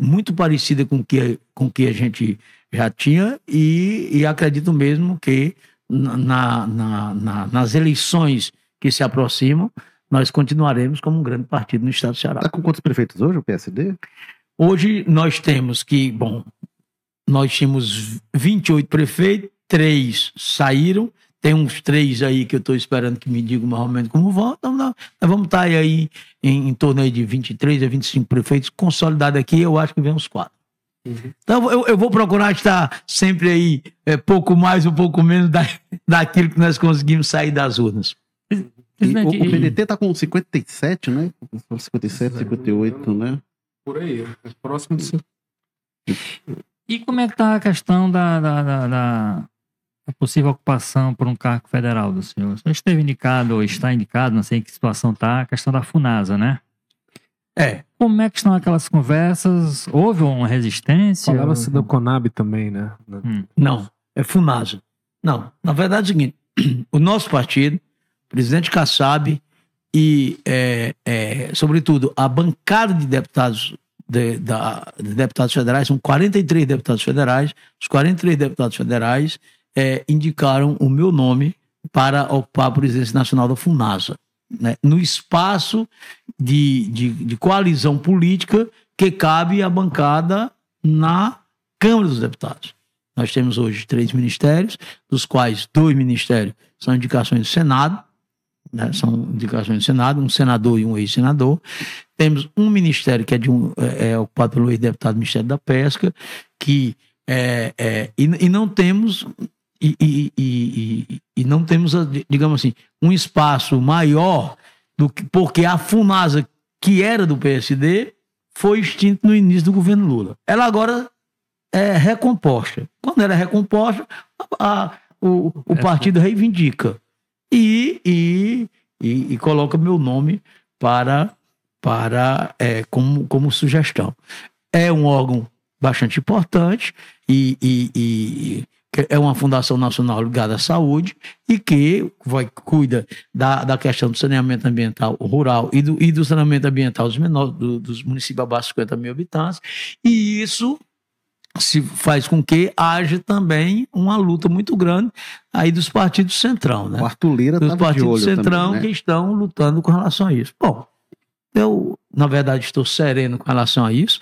muito parecida com que a gente já tinha e acredito mesmo que nas eleições que se aproximam, nós continuaremos como um grande partido no estado do Ceará. Está com quantos prefeitos hoje o PSD? Hoje nós temos nós tínhamos 28 prefeitos, 3 saíram, tem uns 3 aí que eu estou esperando que me digam mais ou menos como vão, então nós vamos estar aí em torno aí de 23 a 25 prefeitos, consolidado aqui, eu acho que vem uns 4. Uhum. Então eu vou procurar estar sempre aí pouco mais ou pouco menos daquilo que nós conseguimos sair das urnas. O PDT está com 57, né? 57, 58, né? Por aí, próximo de 50. E como é que está a questão da possível ocupação por um cargo federal do senhor? O senhor esteve indicado ou está indicado, não sei em que situação está, a questão da FUNASA, né? Como é que estão aquelas conversas? Houve uma resistência? Falava-se do CONAB também, né? Não, é FUNASA. Não, na verdade é o seguinte, o nosso partido, o presidente Kassab e, sobretudo, a bancada de deputados, de deputados federais, são 43 deputados federais, os 43 deputados federais indicaram o meu nome para ocupar a presidência nacional da FUNASA. Né, no espaço de coalizão política que cabe à bancada na Câmara dos Deputados. Nós temos hoje 3 ministérios, dos quais 2 ministérios são indicações do Senado, né, um senador e um ex-senador. Temos um ministério que é ocupado pelo ex-deputado do Ministério da Pesca, e não temos, digamos assim, um espaço maior porque a FUNASA, que era do PSD, foi extinta no início do governo Lula. Ela agora é recomposta. Quando ela é recomposta, o partido reivindica e coloca meu nome como sugestão. É um órgão bastante importante e é uma fundação nacional ligada à saúde e que cuida da questão do saneamento ambiental rural e do saneamento ambiental dos menores, dos municípios abaixo de 50 mil habitantes, e isso faz com que haja também uma luta muito grande aí dos partidos centrão, né? O Arthur Lira dos partidos centrão também, né? Que estão lutando com relação a isso. Bom, eu, na verdade, estou sereno com relação a isso.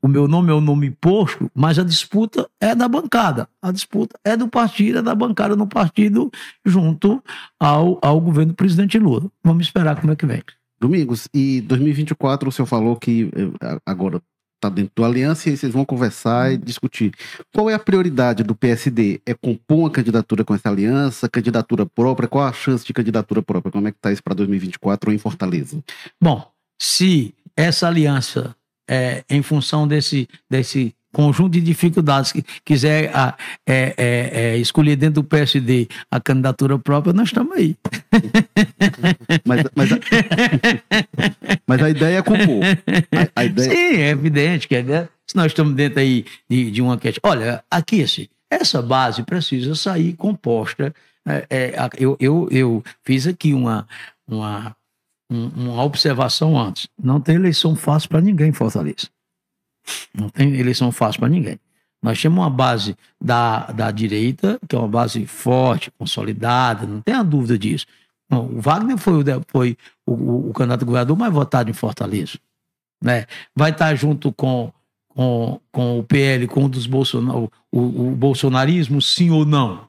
O meu nome é um nome posto, mas a disputa é da bancada. A disputa é do partido, é da bancada no partido, junto ao governo do presidente Lula. Vamos esperar como é que vem. Domingos, e 2024 o senhor falou que agora está dentro da aliança e vocês vão conversar e discutir. Qual é a prioridade do PSD? É compor uma candidatura com essa aliança, candidatura própria? Qual a chance de candidatura própria? Como é que está isso para 2024 em Fortaleza? Bom, se essa aliança, em função desse conjunto de dificuldades que quiser escolher dentro do PSD a candidatura própria, nós estamos aí. Mas a ideia é compor. A ideia... Sim, é evidente que a ideia... Se nós estamos dentro aí de uma questão... Olha, aqui assim, essa base precisa sair composta. Eu fiz aqui uma observação antes. Não tem eleição fácil para ninguém em Fortaleza. Não tem eleição fácil para ninguém. Nós temos uma base da direita, que é uma base forte, consolidada, não tem a dúvida disso. O Wagner foi o candidato a governador mais votado em Fortaleza, né? Vai estar junto com o PL, com um dos o bolsonarismo, sim ou não?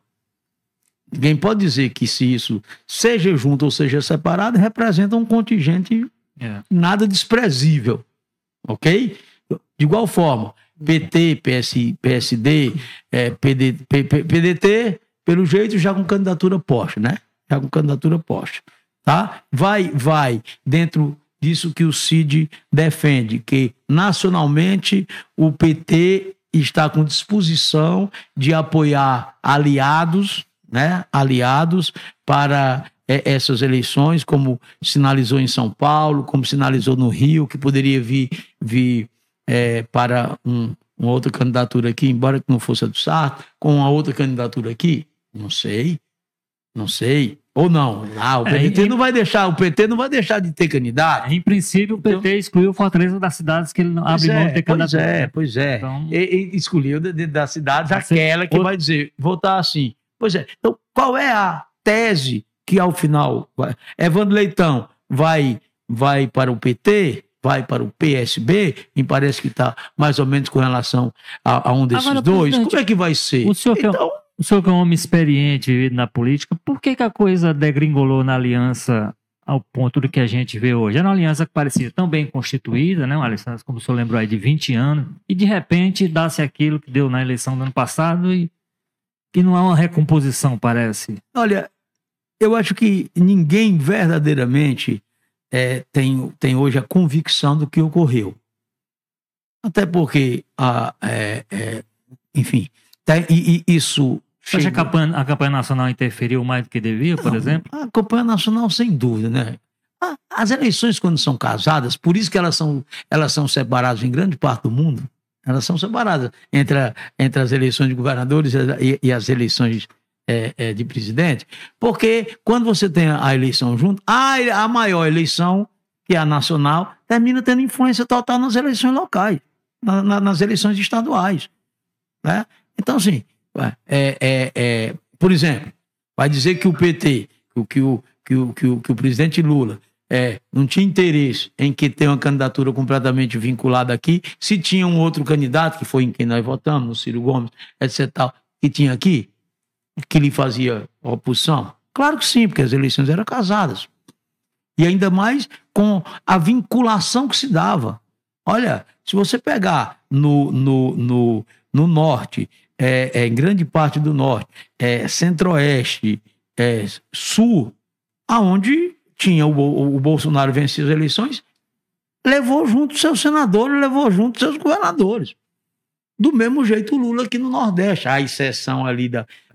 Ninguém pode dizer que se isso seja junto ou seja separado, representa um contingente nada desprezível, ok? De igual forma, PT, PSD, PDT, pelo jeito, já com candidatura posta, né? Já com candidatura posta, tá? Vai, dentro disso que o Cid defende, que nacionalmente o PT está com disposição de apoiar aliados, né? Aliados para... essas eleições, como sinalizou em São Paulo, como sinalizou no Rio, que poderia vir para uma outra candidatura aqui, embora que não fosse a do Sarto, com uma outra candidatura aqui, não sei, ou não. O PT não vai deixar de ter candidato. Em princípio, o PT excluiu Fortaleza das cidades que ele não abre mão de ter candidato. Pois é. Então... E excluiu das cidades aquela que vai dizer, votar assim. Pois é. Então, qual é a tese que ao final, Evandro Leitão vai para o PT, vai para o PSB, e parece que está mais ou menos com relação a um desses dois. Como é que vai ser? O senhor que é um homem experiente vivido na política, por que a coisa degringolou na aliança ao ponto do que a gente vê hoje? Era uma aliança que parecia tão bem constituída, né? Uma aliança, como o senhor lembrou aí, de 20 anos, e de repente dá-se aquilo que deu na eleição do ano passado e não há uma recomposição, parece. Olha... Eu acho que ninguém verdadeiramente tem hoje a convicção do que ocorreu. Até porque, enfim, isso... Você acha que a campanha nacional interferiu mais do que devia, por exemplo? A campanha nacional, sem dúvida, né? As eleições, quando são casadas, por isso que elas são separadas em grande parte do mundo, elas são separadas entre as eleições de governadores e as eleições... de presidente, porque quando você tem a eleição junto, a maior eleição, que é a nacional, termina tendo influência total nas eleições locais, nas eleições estaduais, né? Então, assim, por exemplo, vai dizer que o PT, que o presidente Lula não tinha interesse em que ter uma candidatura completamente vinculada aqui, se tinha um outro candidato, que foi em quem nós votamos, o Ciro Gomes, etc., que tinha aqui, que lhe fazia oposição? Claro que sim, porque as eleições eram casadas. E ainda mais com a vinculação que se dava. Olha, se você pegar no norte, em grande parte do norte, centro-oeste, sul, aonde tinha o Bolsonaro vencido as eleições, levou junto seus senadores, levou junto seus governadores. Do mesmo jeito o Lula aqui no Nordeste, a exceção ali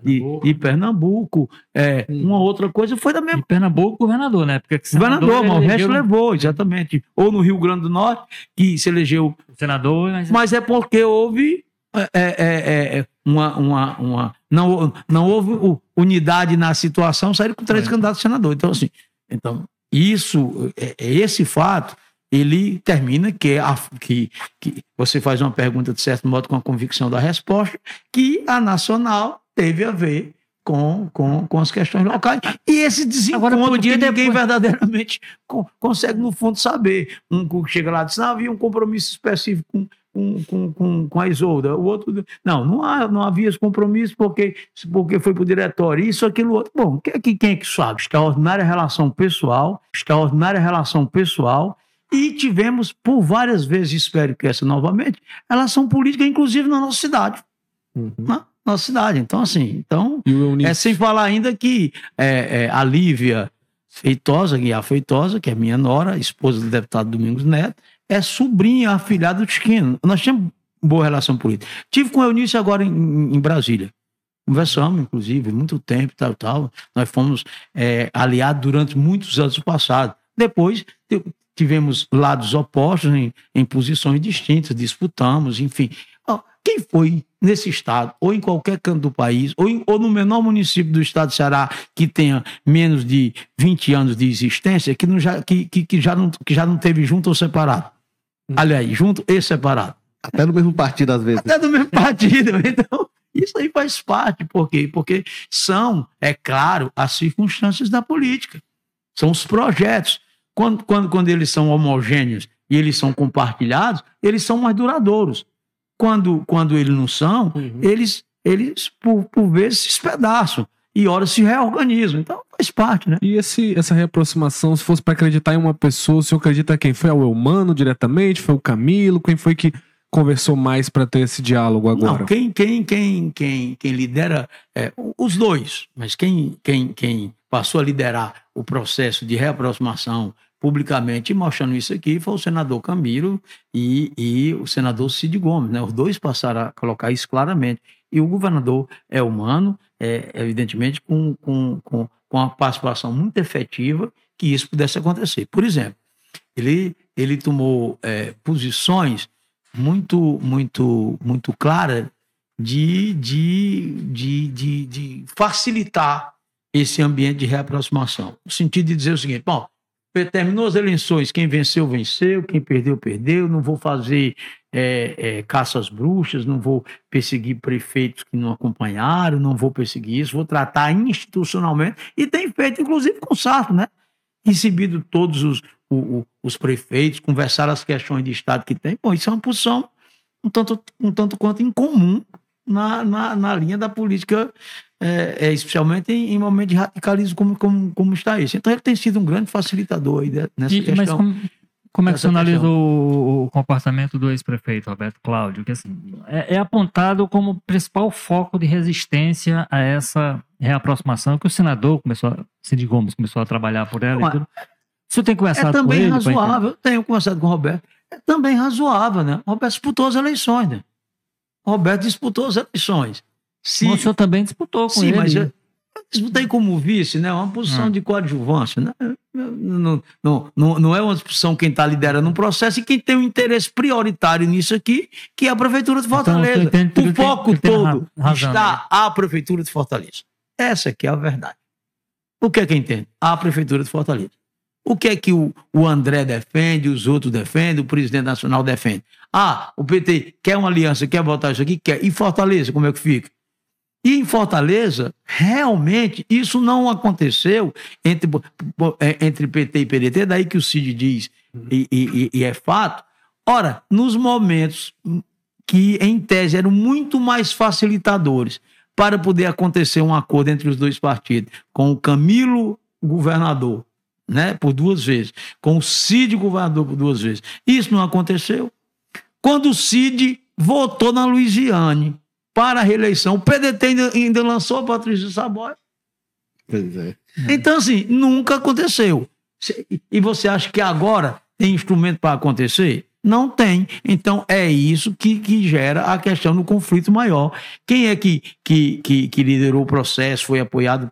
de Pernambuco, uma outra coisa foi da mesma... E Pernambuco, governador, né? Porque governador, mas o resto levou, exatamente. Ou no Rio Grande do Norte, que se elegeu... Senador... Mas é porque houve Não houve unidade na situação, saíram com 3 candidatos a senador. Então, assim, isso, esse fato... ele termina que você faz uma pergunta de certo modo com a convicção da resposta, que a nacional teve a ver com as questões locais. E esse desencontro ninguém verdadeiramente consegue, no fundo, saber. Um chega lá e diz, havia um compromisso específico com a Isolda. O outro, não havia esse compromisso porque foi para o diretório. Isso, aquilo, outro. Bom, quem é que sabe? Extraordinária relação pessoal E tivemos, por várias vezes, espero que essa novamente, elas são políticas, inclusive, na nossa cidade. Uhum. Nossa cidade. Então, assim, então, é sem falar ainda que a Lívia Feitosa, Guiar Feitosa, que é minha nora, esposa do deputado Domingos Neto, é sobrinha, afilhada do Tiquinho. Nós temos boa relação política. Tive com a Eunice agora em Brasília. Conversamos, inclusive, muito tempo, tal. Nós fomos aliados durante muitos anos do passado. Depois, tivemos lados opostos em posições distintas, disputamos, enfim. Quem foi nesse estado, ou em qualquer canto do país, ou no menor município do estado do Ceará, que tenha menos de 20 anos de existência, que já não teve junto ou separado? Aliás, junto e separado. Até no mesmo partido, às vezes. Até no mesmo partido, então... Isso aí faz parte. Por quê? Porque são, é claro, as circunstâncias da política. São os projetos. Quando eles são homogêneos e eles são compartilhados, eles são mais duradouros. Quando eles não são, eles por vezes, se espedaçam. E ora se reorganizam. Então, faz parte, né? E essa reaproximação, se fosse para acreditar em uma pessoa, o senhor acredita quem? Foi o Elmano diretamente? Foi o Camilo? Quem foi que... conversou mais para ter esse diálogo agora? Não, quem lidera, os dois, mas quem passou a liderar o processo de reaproximação publicamente, mostrando isso aqui, foi o senador Camilo e o senador Cid Gomes, né? Os dois passaram a colocar isso claramente. E o governador Elmano, evidentemente, com uma participação muito efetiva, que isso pudesse acontecer. Por exemplo, ele tomou posições muito clara de facilitar esse ambiente de reaproximação. No sentido de dizer o seguinte: bom, terminou as eleições, quem venceu, venceu, quem perdeu, perdeu, não vou fazer caça às bruxas, não vou perseguir prefeitos que não acompanharam, não vou perseguir isso, vou tratar institucionalmente, e tem feito, inclusive, com o Sarto, né? Recebido todos os prefeitos, conversaram as questões de Estado que tem. Bom, isso é uma posição um tanto quanto incomum na linha da política, especialmente em momentos de radicalismo como está esse. Então, ele tem sido um grande facilitador aí nessa questão. Mas como é que você analisou o comportamento do ex-prefeito Roberto Cláudio, que assim, é apontado como principal foco de resistência a essa reaproximação que o senador Cid Gomes começou a trabalhar por ela? Mas, você tem conversado com ele? É também razoável, eu tenho conversado com o Roberto. É também razoável, né? O Roberto disputou as eleições, né? O Roberto disputou as eleições. O senhor também disputou com ele. Sim, mas eu disputei como vice, né? Uma posição de coadjuvância, né? Não é uma discussão quem está liderando um processo e quem tem um interesse prioritário nisso aqui, que é a Prefeitura de Fortaleza. Então, o foco todo está à Prefeitura de Fortaleza. Essa aqui é a verdade. O que é que entende? A Prefeitura de Fortaleza. O que é que o André defende, os outros defendem, o presidente nacional defende? Ah, o PT quer uma aliança, quer votar isso aqui, quer. E Fortaleza, como é que fica? E em Fortaleza, realmente, isso não aconteceu entre PT e PDT, daí que o Cid diz, e é fato. Ora, nos momentos que, em tese, eram muito mais facilitadores para poder acontecer um acordo entre os dois partidos, com o Camilo, governador, né, por duas vezes, com o Cid, governador, por duas vezes. Isso não aconteceu. Quando o Cid votou na Luizianne para a reeleição, o PDT ainda lançou a Patrícia Saboia. Pois é. Então, assim, nunca aconteceu. E você acha que agora tem instrumento para acontecer? Não tem. Então, é isso que gera a questão do conflito maior. Quem é que liderou o processo, foi apoiado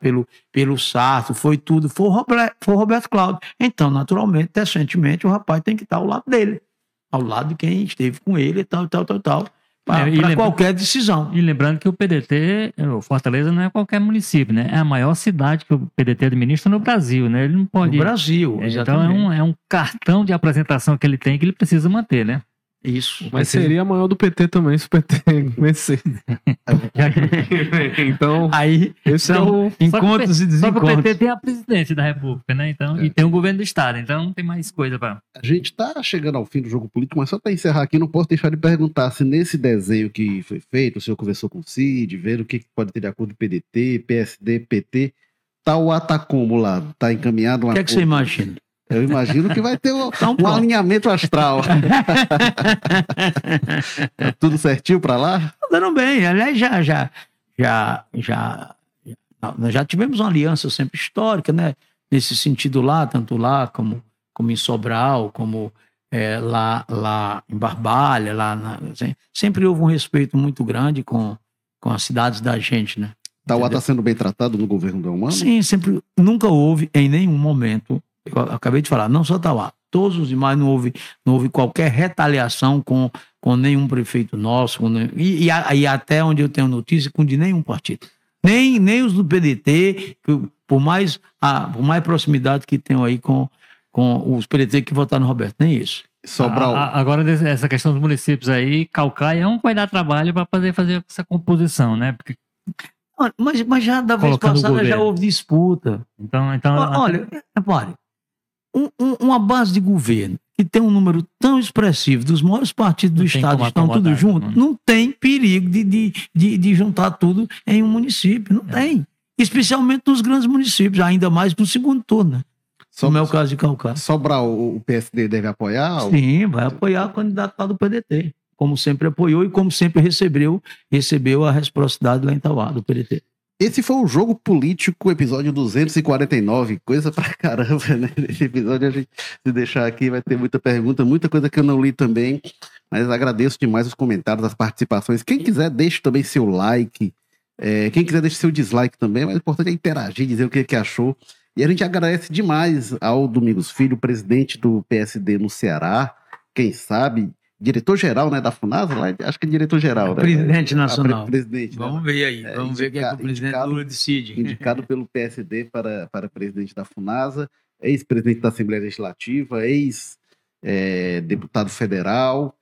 pelo Sarto, foi tudo? Foi o Roberto Cláudio. Então, naturalmente, decentemente, o rapaz tem que estar ao lado dele, ao lado de quem esteve com ele e tal. Para qualquer decisão. E lembrando que o PDT, o Fortaleza não é qualquer município, né? É a maior cidade que o PDT administra no Brasil, né? Ele não pode... No Brasil, exatamente. Então é um cartão de apresentação que ele tem que ele precisa manter, né? Isso. Mas seria a maior do PT também, se o PT vencer. Então, aí, esse é o encontros e desencontros. Só que o PT tem a presidência da República, né? Então, e tem o governo do Estado, então não tem mais coisa para... A gente está chegando ao fim do jogo político, mas só para encerrar aqui, não posso deixar de perguntar se nesse desenho que foi feito, o senhor conversou com o Cid, ver o que pode ter de acordo do PDT, PSD, PT, está o Atacombo lá, está encaminhado... O que é que você imagina? Eu imagino que vai ter um alinhamento astral. Tá tudo certinho para lá? Tá dando bem. Aliás, já tivemos uma aliança sempre histórica, né? Nesse sentido lá, tanto lá como em Sobral, como lá em Barbalha, lá sempre houve um respeito muito grande com as cidades da gente, né? Tauá está sendo bem tratado no governo do Elmano? Sim, sempre, nunca houve em nenhum momento, eu acabei de falar, não só Tauá, todos os demais não houve qualquer retaliação com nenhum prefeito nosso, e até onde eu tenho notícia, com de nenhum partido. Nem os do PDT, por mais proximidade que tenham aí com os PDT que votaram no Roberto, nem isso. Sobral. Agora, essa questão dos municípios aí, Caucaia vai dar trabalho para fazer essa composição, né? Porque... Mas já da vez passada já houve disputa. Então... Olha, repare, uma base de governo que tem um número tão expressivo dos maiores partidos do Estado estão tudo junto, não tem perigo de juntar tudo em um município, não tem. Especialmente nos grandes municípios, ainda mais no segundo turno, né? Como é o caso de Caucaia. Sobral, o PSD deve apoiar? Sim, vai apoiar o candidato lá do PDT. Como sempre apoiou e como sempre recebeu a reciprocidade lá em Tauá, do PDT. Esse foi o Jogo Político, episódio 249. Coisa pra caramba, né? Nesse episódio, a gente se deixar aqui, vai ter muita pergunta, muita coisa que eu não li também. Mas agradeço demais os comentários, as participações. Quem quiser, deixe também seu like. Quem quiser, deixe seu dislike também. Mas o importante é interagir, dizer o que achou. E a gente agradece demais ao Domingos Filho, presidente do PSD no Ceará. Quem sabe... diretor-geral, né, da FUNASA, acho que é diretor-geral. Presidente, né? Nacional. Presidente, vamos, né? Ver aí, vamos ver o que é que o presidente Lula decide. Indicado pelo PSD para presidente da FUNASA, ex-presidente da Assembleia Legislativa, ex-deputado federal,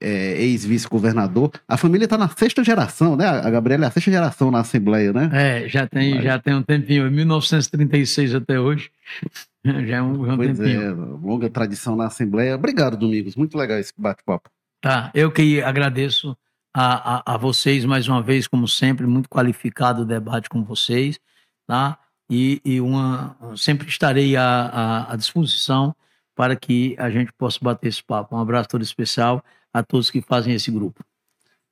ex-vice-governador. A família está na sexta geração, né? A Gabriela é a sexta geração na Assembleia, né? Já tem um tempinho, em 1936 até hoje. Já é um pois tempinho. Longa tradição na Assembleia. Obrigado, Domingos. Muito legal esse bate-papo. Tá, eu que agradeço a vocês mais uma vez, como sempre, muito qualificado o debate com vocês, tá? Sempre estarei à disposição para que a gente possa bater esse papo. Um abraço todo especial a todos que fazem esse grupo.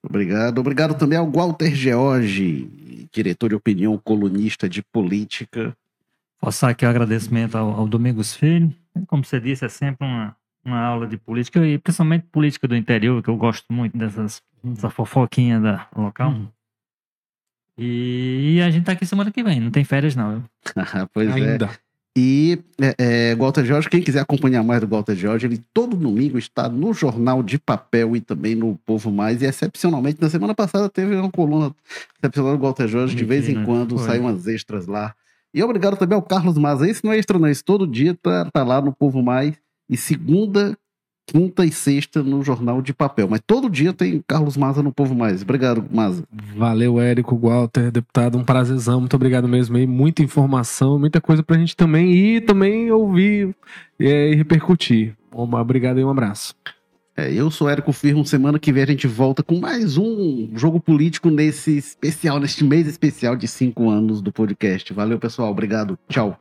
Obrigado. Obrigado também ao Guálter George, diretor de opinião, colunista de política. Passar aqui o agradecimento ao Domingos Filho. Como você disse, é sempre uma aula de política, e principalmente política do interior, que eu gosto muito dessa fofoquinha da local. E a gente tá aqui semana que vem, não tem férias não. Pois ainda. E Guálter George, quem quiser acompanhar mais do Guálter George, ele todo domingo está no Jornal de Papel e também no Povo Mais, e excepcionalmente, na semana passada teve uma coluna excepcional do Guálter George, de vez em quando saem umas extras lá. E obrigado também ao Carlos Mazza. Esse não é extra, não. Esse todo dia tá lá no Povo Mais. E segunda, quinta e sexta no Jornal de Papel. Mas todo dia tem Carlos Mazza no Povo Mais. Obrigado, Mazza. Valeu, Érico, Guálter, deputado. Um prazerzão. Muito obrigado mesmo aí. Muita informação, muita coisa pra gente também ir, também ouvir e repercutir. Obrigado e um abraço. Eu sou Érico Firmo, semana que vem a gente volta com mais um Jogo Político nesse mês especial de 5 anos do podcast. Valeu, pessoal. Obrigado. Tchau.